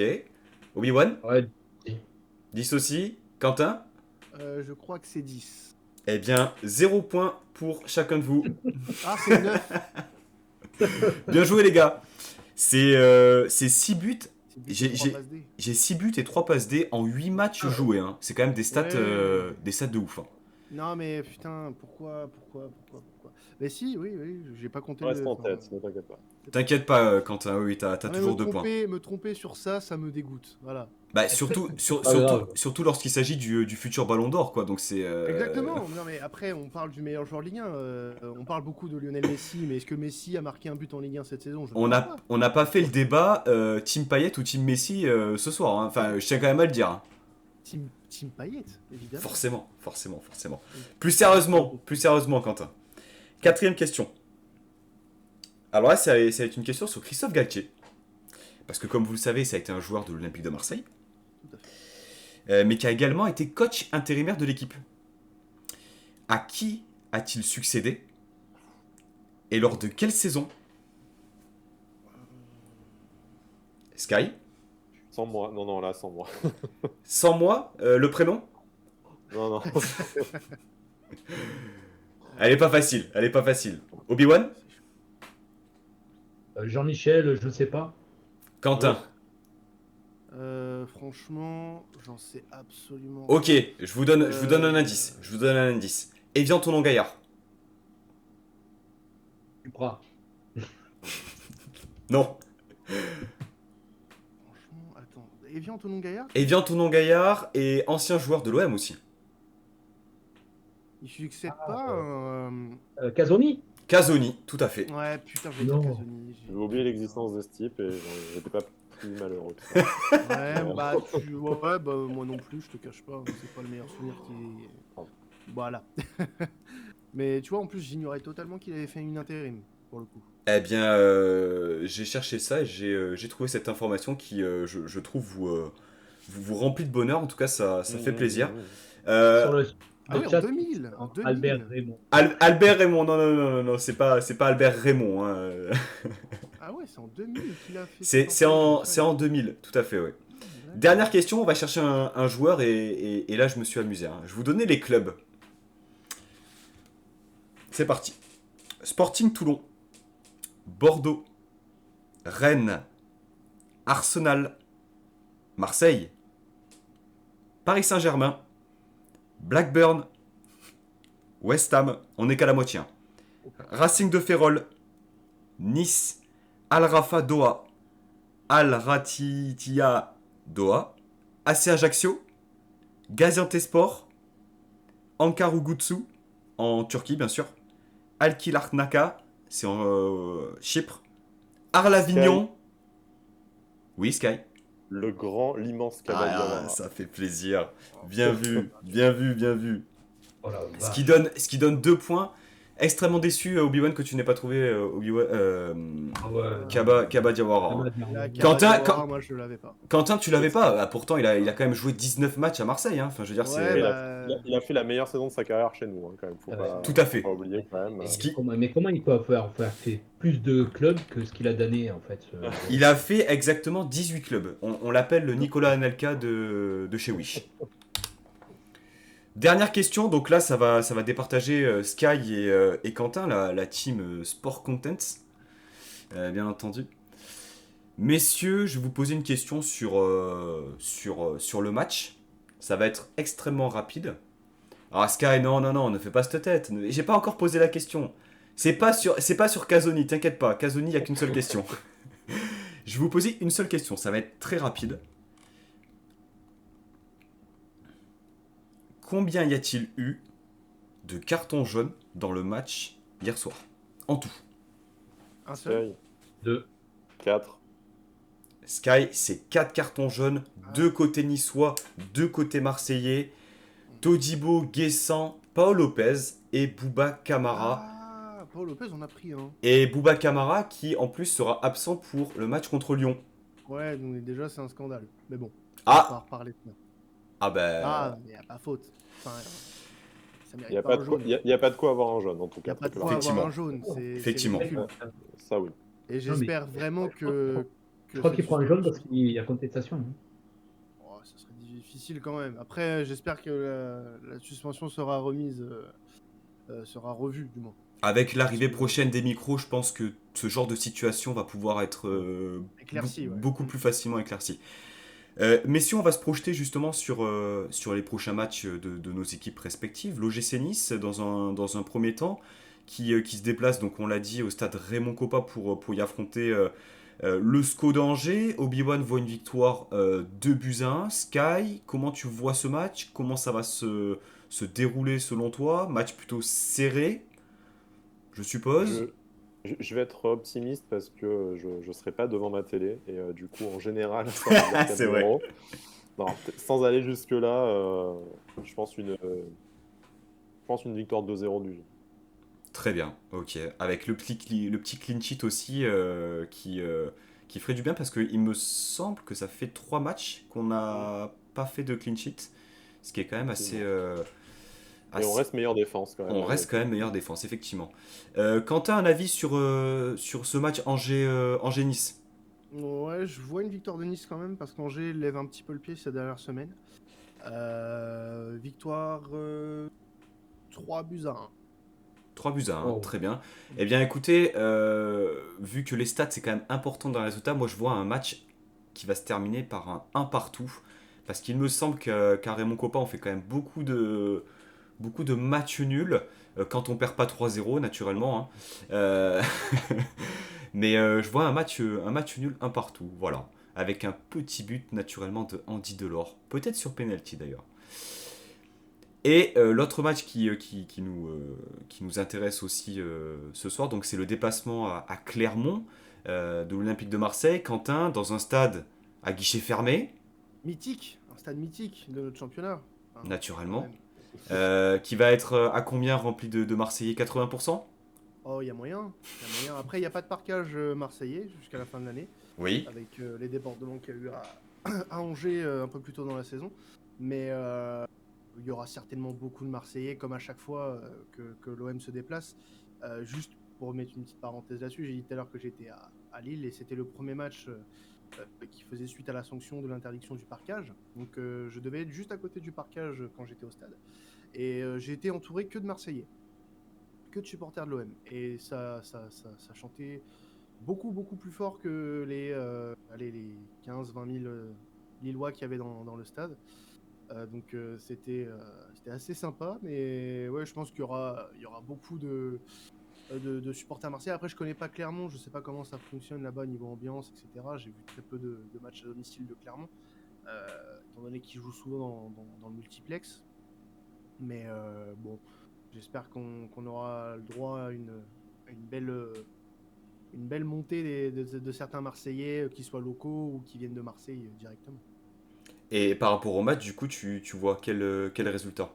Obi-Wan? Ouais. dix aussi. Quentin? euh, Je crois que c'est dix. Eh bien, zéro point pour chacun de vous. Ah, c'est neuf. Bien joué, les gars. C'est, euh, c'est six buts. J'ai, j'ai, j'ai six buts et trois passes D en huit matchs ah, joués. Hein. C'est quand même des stats, ouais. euh, des stats de ouf. Hein. Non mais putain, pourquoi, pourquoi, pourquoi, pourquoi? Mais si, oui, oui, j'ai pas compté. Reste le... en tête, enfin, ne t'inquiète pas. T'inquiète pas, Quentin, oui, t'as, t'as ah, toujours deux tromper, points. Me tromper sur ça, ça me dégoûte, voilà. Bah surtout, sur, ah, surtout, surtout, surtout lorsqu'il s'agit du, du futur Ballon d'Or, quoi, donc c'est... Euh... Exactement, non mais après, on parle du meilleur joueur de Ligue un, euh, on parle beaucoup de Lionel Messi, mais est-ce que Messi a marqué un but en Ligue un cette saison? Je On n'a pas. pas fait le débat euh, Team Payet ou Team Messi euh, ce soir, hein. Enfin, je tiens quand même à le dire. Hein. Team, Team Payet, évidemment. Forcément, forcément, forcément. Plus sérieusement, plus sérieusement, Quentin. Quatrième question. Alors là, ça va être une question sur Christophe Galtier. Parce que comme vous le savez, ça a été un joueur de l'Olympique de Marseille. Tout à fait. Euh, mais qui a également été coach intérimaire de l'équipe. À qui a-t-il succédé? Et lors de quelle saison? Sky? Sans moi, non, non, là, sans moi. Sans moi, euh, le prénom? Non, non. Elle est pas facile, elle est pas facile. Obi-Wan? euh, Jean-Michel, je ne sais pas. Quentin? Ouais. euh, Franchement, j'en sais absolument pas. Ok, je vous donne, euh... je vous donne un indice. Je vous donne un indice. Evian Tonon Gaillard. Duprat. Non. Evian Tonon Gaillard Evian Tonon Gaillard est ancien joueur de l'O M aussi. Il succède ah, pas euh... Euh, Casoni Casoni, tout à fait. Ouais, putain, j'ai dit Casoni. J'ai oublié l'existence de ce type et j'étais pas plus malheureux que ça. ouais, bah, tu... ouais, bah, moi non plus, je te cache pas. C'est pas le meilleur souvenir qui est... Voilà. Mais tu vois, en plus, j'ignorais totalement qu'il avait fait une intérim, pour le coup. Eh bien, euh, j'ai cherché ça et j'ai, euh, j'ai trouvé cette information qui, euh, je, je trouve, vous, euh, vous, vous remplit de bonheur. En tout cas, ça, ça mmh, fait plaisir. Mmh. Euh, Sur le, ah le oui, chat, en deux mille, en deux mille. Albert Raymond. Al- Albert Raymond, non, non, non, non, non, c'est pas, c'est pas Albert Raymond. Hein. Ah ouais, c'est en deux mille qu'il a fait. C'est, c'est, en, c'est en deux mille, tout à fait, oui. Mmh, dernière question, on va chercher un, un joueur et, et, et là, je me suis amusé. Hein. Je vous donnais les clubs. C'est parti. Sporting Toulon. Bordeaux, Rennes, Arsenal, Marseille, Paris Saint-Germain, Blackburn, West Ham, on n'est qu'à la moitié, hein. Racing de Ferrol, Nice, Al Rafa Doha, Al Ratitia Doha, A C Ajaccio, Gaziantepspor, Ankaragücü en Turquie bien sûr, Al Kilarnaka, c'est en euh, Chypre. Arlavignon. Sky. Oui, Sky. Le grand, l'immense Cavalier. Ah, ça fait plaisir. Bien vu, bien vu, bien vu. Oh là, bah. Ce qui donne, ce qui donne deux points. Extrêmement déçu, Obi-Wan, que tu n'aies pas trouvé Obi-Wan, euh, oh ouais. Kaba, Kaba Diawara. Là, Quentin, Diawara, Quentin, moi, je l'avais pas. Quentin, tu l'avais pas. Ah, pourtant, il a, il a quand même joué dix-neuf matchs à Marseille. Hein. Enfin, je veux dire, ouais, c'est... Bah... Il, a, il a fait la meilleure saison de sa carrière chez nous, hein, quand même. Faut ah ouais. pas, tout à fait. Faut pas oublier, quand même. Qui... Mais comment il peut avoir fait plus de clubs que ce qu'il a donné, en fait. Euh... Il a fait exactement dix-huit clubs. On, on l'appelle le Nicolas Anelka de, de chez Wish. Dernière question, donc là ça va, ça va départager euh, Sky et, euh, et Quentin, la, la team euh, Sport Content, euh, bien entendu. Messieurs, je vais vous poser une question sur, euh, sur, euh, sur le match, ça va être extrêmement rapide. Ah Sky, non, non, non, ne fais pas cette tête, j'ai pas encore posé la question. C'est pas sur, c'est pas sur Casoni, t'inquiète pas, Casoni il n'y a qu'une seule question. Je vais vous poser une seule question, ça va être très rapide. Combien y a-t-il eu de cartons jaunes dans le match hier soir? En tout. Un seul. Deux. Quatre. Sky, c'est quatre cartons jaunes. Ah. Deux côtés niçois, deux côtés marseillais. Todibo, Guessand, Pau López et Bouba Kamara. Ah, Pau López, on a pris. Hein. Et Bouba Kamara qui, en plus, sera absent pour le match contre Lyon. Ouais, donc déjà, c'est un scandale. Mais bon, ah. on va en reparler. Ah ben... Ah, mais il n'y a pas faute. Enfin, ça mérite y a pas, pas un jaune. Il n'y a, a pas de quoi avoir un jaune, en tout cas. Il n'y a pas de quoi avoir un jaune. C'est, Effectivement. C'est ça, oui. Et j'espère non, mais... vraiment que... Je que crois qu'il prend un jaune parce qu'il y a contestation. Hein. Oh, ça serait difficile quand même. Après, j'espère que la, la suspension sera remise, euh, euh, sera revue, du moins. Avec l'arrivée prochaine des micros, je pense que ce genre de situation va pouvoir être euh, éclairci, b- ouais. beaucoup plus facilement éclairci. Euh, mais si on va se projeter justement sur, euh, sur les prochains matchs de, de nos équipes respectives, l'O G C Nice dans un, dans un premier temps qui, euh, qui se déplace, donc on l'a dit, au stade Raymond Kopa pour, pour y affronter euh, euh, le S C O d'Angers. Obi-Wan voit une victoire euh, deux buts à un. Sky, comment tu vois ce match? Comment ça va se, se dérouler selon toi? Match plutôt serré, je suppose. Je... Je vais être optimiste parce que je ne serai pas devant ma télé et euh, du coup, en général, ça c'est vrai. Non, sans aller jusque-là, euh, je, pense une, euh, je pense une victoire deux zéro du jeu. Très bien, ok. Avec le petit, le petit clean sheet aussi euh, qui, euh, qui ferait du bien parce qu'il me semble que ça fait trois matchs qu'on n'a pas fait de clean sheet, ce qui est quand même assez... Euh, Et on reste meilleure défense quand même. On reste quand même meilleure défense, effectivement. Euh, Quentin, un avis sur, euh, sur ce match Angers, euh, Angers-Nice? Ouais, je vois une victoire de Nice quand même, parce qu'Angers lève un petit peu le pied ces dernières semaines. Euh, victoire euh, trois buts à un. trois buts à un, oh. Très bien. Eh bien écoutez, euh, vu que les stats c'est quand même important dans les résultats, moi je vois un match qui va se terminer par un un partout. Parce qu'il me semble que, qu'à Raymond Kopa on fait quand même beaucoup de... Beaucoup de matchs nuls, euh, quand on perd pas trois zéro, naturellement. Hein. Euh... Mais euh, je vois un match, un match nul un partout, voilà. Avec un petit but, naturellement, de Andy Delort. Peut-être sur penalty, d'ailleurs. Et euh, l'autre match qui, qui, qui, nous, euh, qui nous intéresse aussi euh, ce soir, donc c'est le déplacement à, à Clermont, euh, de l'Olympique de Marseille. Quentin, dans un stade à guichet fermé. Mythique, un stade mythique de notre championnat. Hein, naturellement. Euh, qui va être à combien rempli de, de Marseillais? Quatre-vingts pour cent? Oh, il y a moyen. Après, il n'y a pas de parkage marseillais jusqu'à la fin de l'année. Oui. Avec euh, les débordements qu'il y a eu à, à Angers euh, un peu plus tôt dans la saison. Mais il euh, y aura certainement beaucoup de Marseillais, comme à chaque fois euh, que, que l'O M se déplace. Euh, juste pour mettre une petite parenthèse là-dessus, j'ai dit tout à l'heure que j'étais à, à Lille et c'était le premier match euh, qui faisait suite à la sanction de l'interdiction du parkage. Donc euh, je devais être juste à côté du parkage quand j'étais au stade. Et euh, j'ai été entouré que de Marseillais, que de supporters de l'O M. Et ça, ça, ça, ça chantait beaucoup, beaucoup plus fort que les, euh, allez, les quinze à vingt mille euh, Lillois qu'il y avait dans, dans le stade. Euh, donc euh, c'était, euh, c'était assez sympa. Mais ouais, je pense qu'il y aura, il y aura beaucoup de, de, de supporters marseillais. Après, je ne connais pas Clermont, je ne sais pas comment ça fonctionne là-bas niveau ambiance, et cetera. J'ai vu très peu de, de matchs à domicile de Clermont, euh, étant donné qu'ils jouent souvent dans, dans, dans le multiplex. Mais euh, bon, j'espère qu'on, qu'on aura le droit à une, une belle, une belle montée de, de, de certains Marseillais, qu'ils soient locaux ou qui viennent de Marseille directement. Et par rapport au match, du coup, tu, tu vois quel, quel résultat ?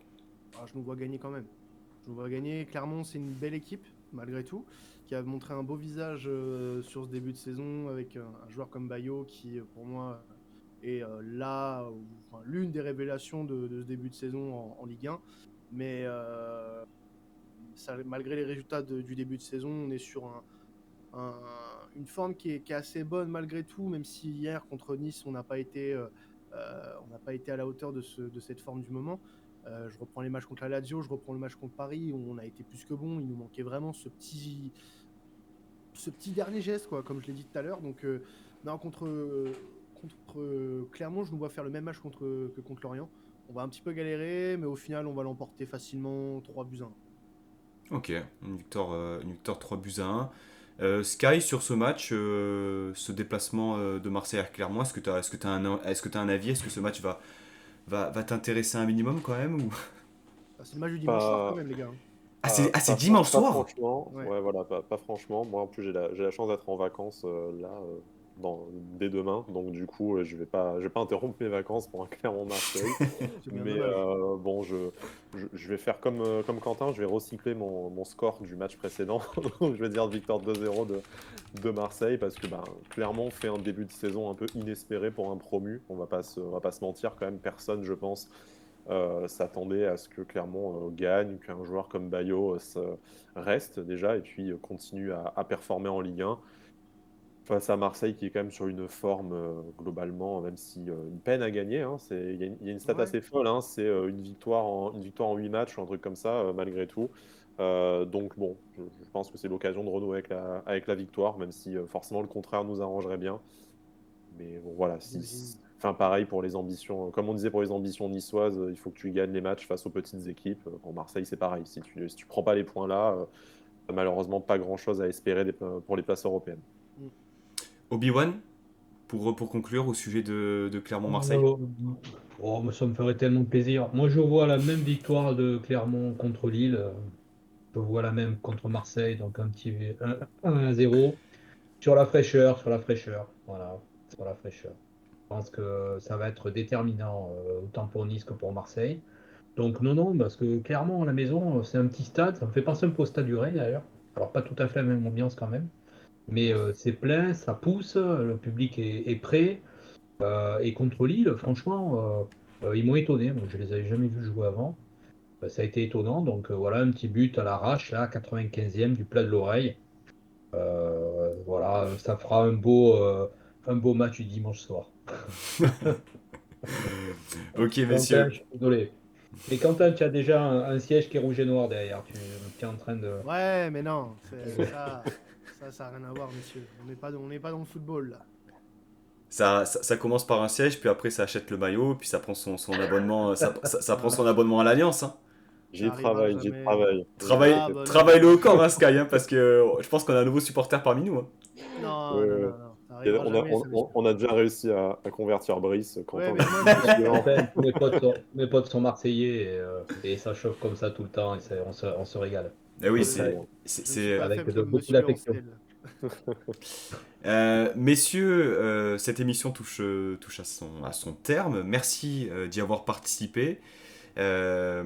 Alors, je nous vois gagner quand même. Je nous vois gagner. Clermont, c'est une belle équipe, malgré tout, qui a montré un beau visage euh, sur ce début de saison, avec euh, un joueur comme Bayo qui, pour moi, est euh, là, où, enfin, l'une des révélations de, de ce début de saison en, en Ligue un. Mais euh, ça, malgré les résultats de, du début de saison, on est sur un... un une forme qui est, qui est assez bonne malgré tout, même si hier contre Nice on n'a pas été euh, on n'a pas été à la hauteur de ce de cette forme du moment. Euh, je reprends les matchs contre la Lazio, je reprends le match contre Paris où on a été plus que bon. Il nous manquait vraiment ce petit ce petit dernier geste, quoi, comme je l'ai dit tout à l'heure. Donc euh, non, contre contre Clermont, je nous vois faire le même match contre que contre Lorient. On va un petit peu galérer, mais au final on va l'emporter facilement trois buts à un. Ok, une victoire euh, une victoire trois buts à un. Euh, Sky, sur ce match, euh, ce déplacement euh, de Marseille à Clermont, est-ce que tu as est-ce que un, un avis? Est-ce que ce match va, va, va t'intéresser un minimum quand même ou... Ah, c'est le match du dimanche pas... soir quand même, les gars. Ah, c'est, ah, c'est pas, dimanche pas, soir pas franchement, ouais. Ouais, voilà, pas, pas franchement. Moi, en plus, j'ai la, j'ai la chance d'être en vacances euh, là, euh, dans, dès demain. Donc, du coup, euh, je vais pas, je vais pas interrompre mes vacances pour un Clermont-Marseille. Mais euh, bon, je, je, je vais faire comme, euh, comme Quentin, je vais recycler mon, mon score du match précédent. Donc, je vais dire victoire deux zéro de, de Marseille, parce que bah, Clermont fait un début de saison un peu inespéré pour un promu. On va pas se, on va pas se mentir quand même. Personne, je pense, euh, s'attendait à ce que Clermont euh, gagne, qu'un joueur comme Bayo euh, reste déjà et puis euh, continue à, à performer en Ligue un. Face à Marseille qui est quand même sur une forme euh, globalement, même si euh, une peine à gagner, hein, c'est il y, y a une stat ouais. assez folle, hein, c'est euh, une victoire en une victoire en huit matchs ou un truc comme ça euh, malgré tout. Euh, donc bon, je, je pense que c'est l'occasion de renouer avec la avec la victoire, même si euh, forcément le contraire nous arrangerait bien. Mais bon voilà, si, enfin pareil pour les ambitions, comme on disait pour les ambitions niçoises, il faut que tu gagnes les matchs face aux petites équipes. Pour Marseille c'est pareil, si tu si tu prends pas les points là, euh, malheureusement pas grand chose à espérer des, pour les places européennes. Mm. Obi-Wan, pour, pour conclure au sujet de, de Clermont-Marseille. Oh, mais ça me ferait tellement plaisir. Moi, je vois la même victoire de Clermont contre Lille. Je vois la même contre Marseille, donc un petit un à zéro. Sur la fraîcheur, sur la fraîcheur. Voilà, sur la fraîcheur. Je pense que ça va être déterminant, autant pour Nice que pour Marseille. Donc non, non, parce que Clermont, à la maison, c'est un petit stade. Ça me fait penser un peu au stade du Rey, d'ailleurs. Alors, pas tout à fait la même ambiance quand même. Mais euh, c'est plein, ça pousse, le public est, est prêt. Euh, et contre Lille, franchement, euh, euh, ils m'ont étonné. Moi, je ne les avais jamais vus jouer avant. Euh, ça a été étonnant. Donc euh, voilà, un petit but à l'arrache, là, quatre-vingt-quinzième du plat de l'oreille. Euh, voilà, ça fera un beau, euh, un beau match du dimanche soir. Ok, messieurs. Quentin, je suis désolé. Mais Quentin, tu as déjà un, un siège qui est rouge et noir derrière. Tu es en train de. Ouais, mais non, c'est ça. Ça, ça n'a rien à voir, monsieur. On n'est pas, pas dans le football, là. Ça, ça, ça commence par un siège, puis après, ça achète le maillot, puis ça prend son, son, abonnement, ça, ça, ça prend son abonnement à l'Alliance. Hein. J'y travaille, j'y travaille. Travaille, ah, bah, travaille-le au corps, hein, Sky, hein, parce que euh, je pense qu'on a un nouveau supporter parmi nous. Hein. Non, ouais, non, non, non. On, jamais, a, on, on a déjà réussi à, à convertir Brice quand ouais, on est... mes, potes sont, mes potes sont marseillais et, euh, et ça chauffe comme ça tout le temps et ça, on, se, on se régale. Eh oui, c'est, c'est, c'est... avec de beaucoup d'affection. euh, messieurs, euh, cette émission touche, touche à, son, à son terme. Merci euh, d'y avoir participé. Euh,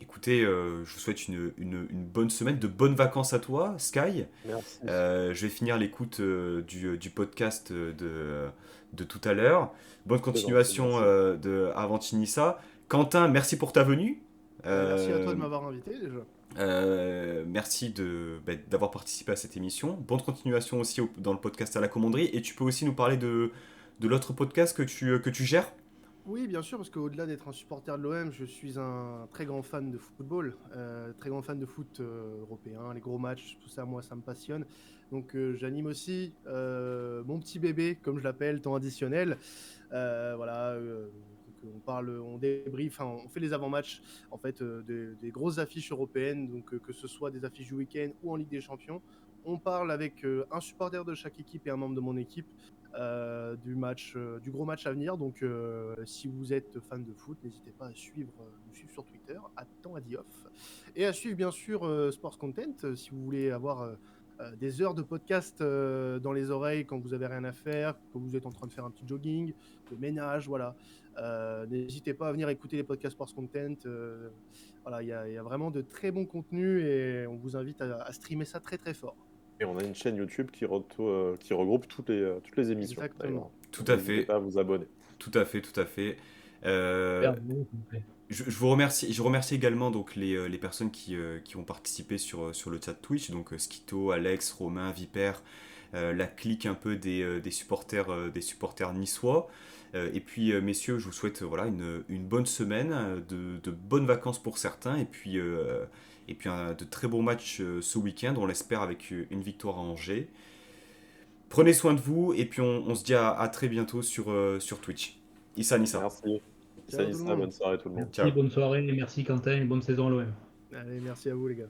écoutez, euh, je vous souhaite une, une, une bonne semaine, de bonnes vacances à toi, Sky. Merci. Euh, je vais finir l'écoute euh, du, du podcast de, de tout à l'heure. Bonne continuation euh, de Avantinissa. Quentin, merci pour ta venue. Euh, merci à toi de m'avoir invité déjà. Euh, merci de, bah, d'avoir participé à cette émission. Bonne continuation aussi au, dans le podcast à la commanderie. Et tu peux aussi nous parler de, de l'autre podcast que tu, que tu gères. Oui, bien sûr, parce qu'au-delà d'être un supporter de l'O M, je suis un très grand fan de football, euh, très grand fan de foot euh, européen, les gros matchs, tout ça, moi, ça me passionne. Donc, euh, j'anime aussi euh, mon petit bébé, comme je l'appelle, temps additionnel. Euh, voilà, euh, donc on parle, on débriefe, hein, on fait les avant-matchs, en fait, euh, des, des grosses affiches européennes, donc euh, que ce soit des affiches du week-end ou en Ligue des Champions. on parle avec euh, un supporter de chaque équipe et un membre de mon équipe euh, du match, euh, du gros match à venir. Donc, euh, si vous êtes fan de foot, n'hésitez pas à suivre, euh, nous suivre sur Twitter, arobase temps à dioff, et à suivre bien sûr euh, Sports Content euh, si vous voulez avoir euh, euh, des heures de podcast euh, dans les oreilles quand vous avez rien à faire, quand vous êtes en train de faire un petit jogging, le ménage, voilà. Euh, n'hésitez pas à venir écouter les podcasts Sports Content. Euh, voilà, il y, y a vraiment de très bons contenus et on vous invite à, à streamer ça très très fort. Et on a une chaîne YouTube qui, re- euh, qui regroupe toutes les, toutes les émissions. Exactement. Tout à fait. N'hésitez pas à vous abonner. Tout à fait, tout à fait. Euh, je, je vous remercie. Je remercie également donc les, les personnes qui, euh, qui ont participé sur, sur le chat Twitch. Donc Skito, Alex, Romain, Viper, euh, la clique un peu des, des supporters, euh, des supporters niçois. Et puis messieurs, je vous souhaite voilà, une, une bonne semaine, de, de bonnes vacances pour certains, et puis, euh, et puis un, de très bons matchs euh, ce week-end, on l'espère avec une victoire à Angers. Prenez soin de vous, et puis on, on se dit à, à très bientôt sur, euh, sur Twitch. Issa Nissa. Merci. Issa Nissa, bonne soirée tout le monde. Merci, bonne soirée, et merci Quentin, et bonne saison à l'O M. Allez, merci à vous les gars.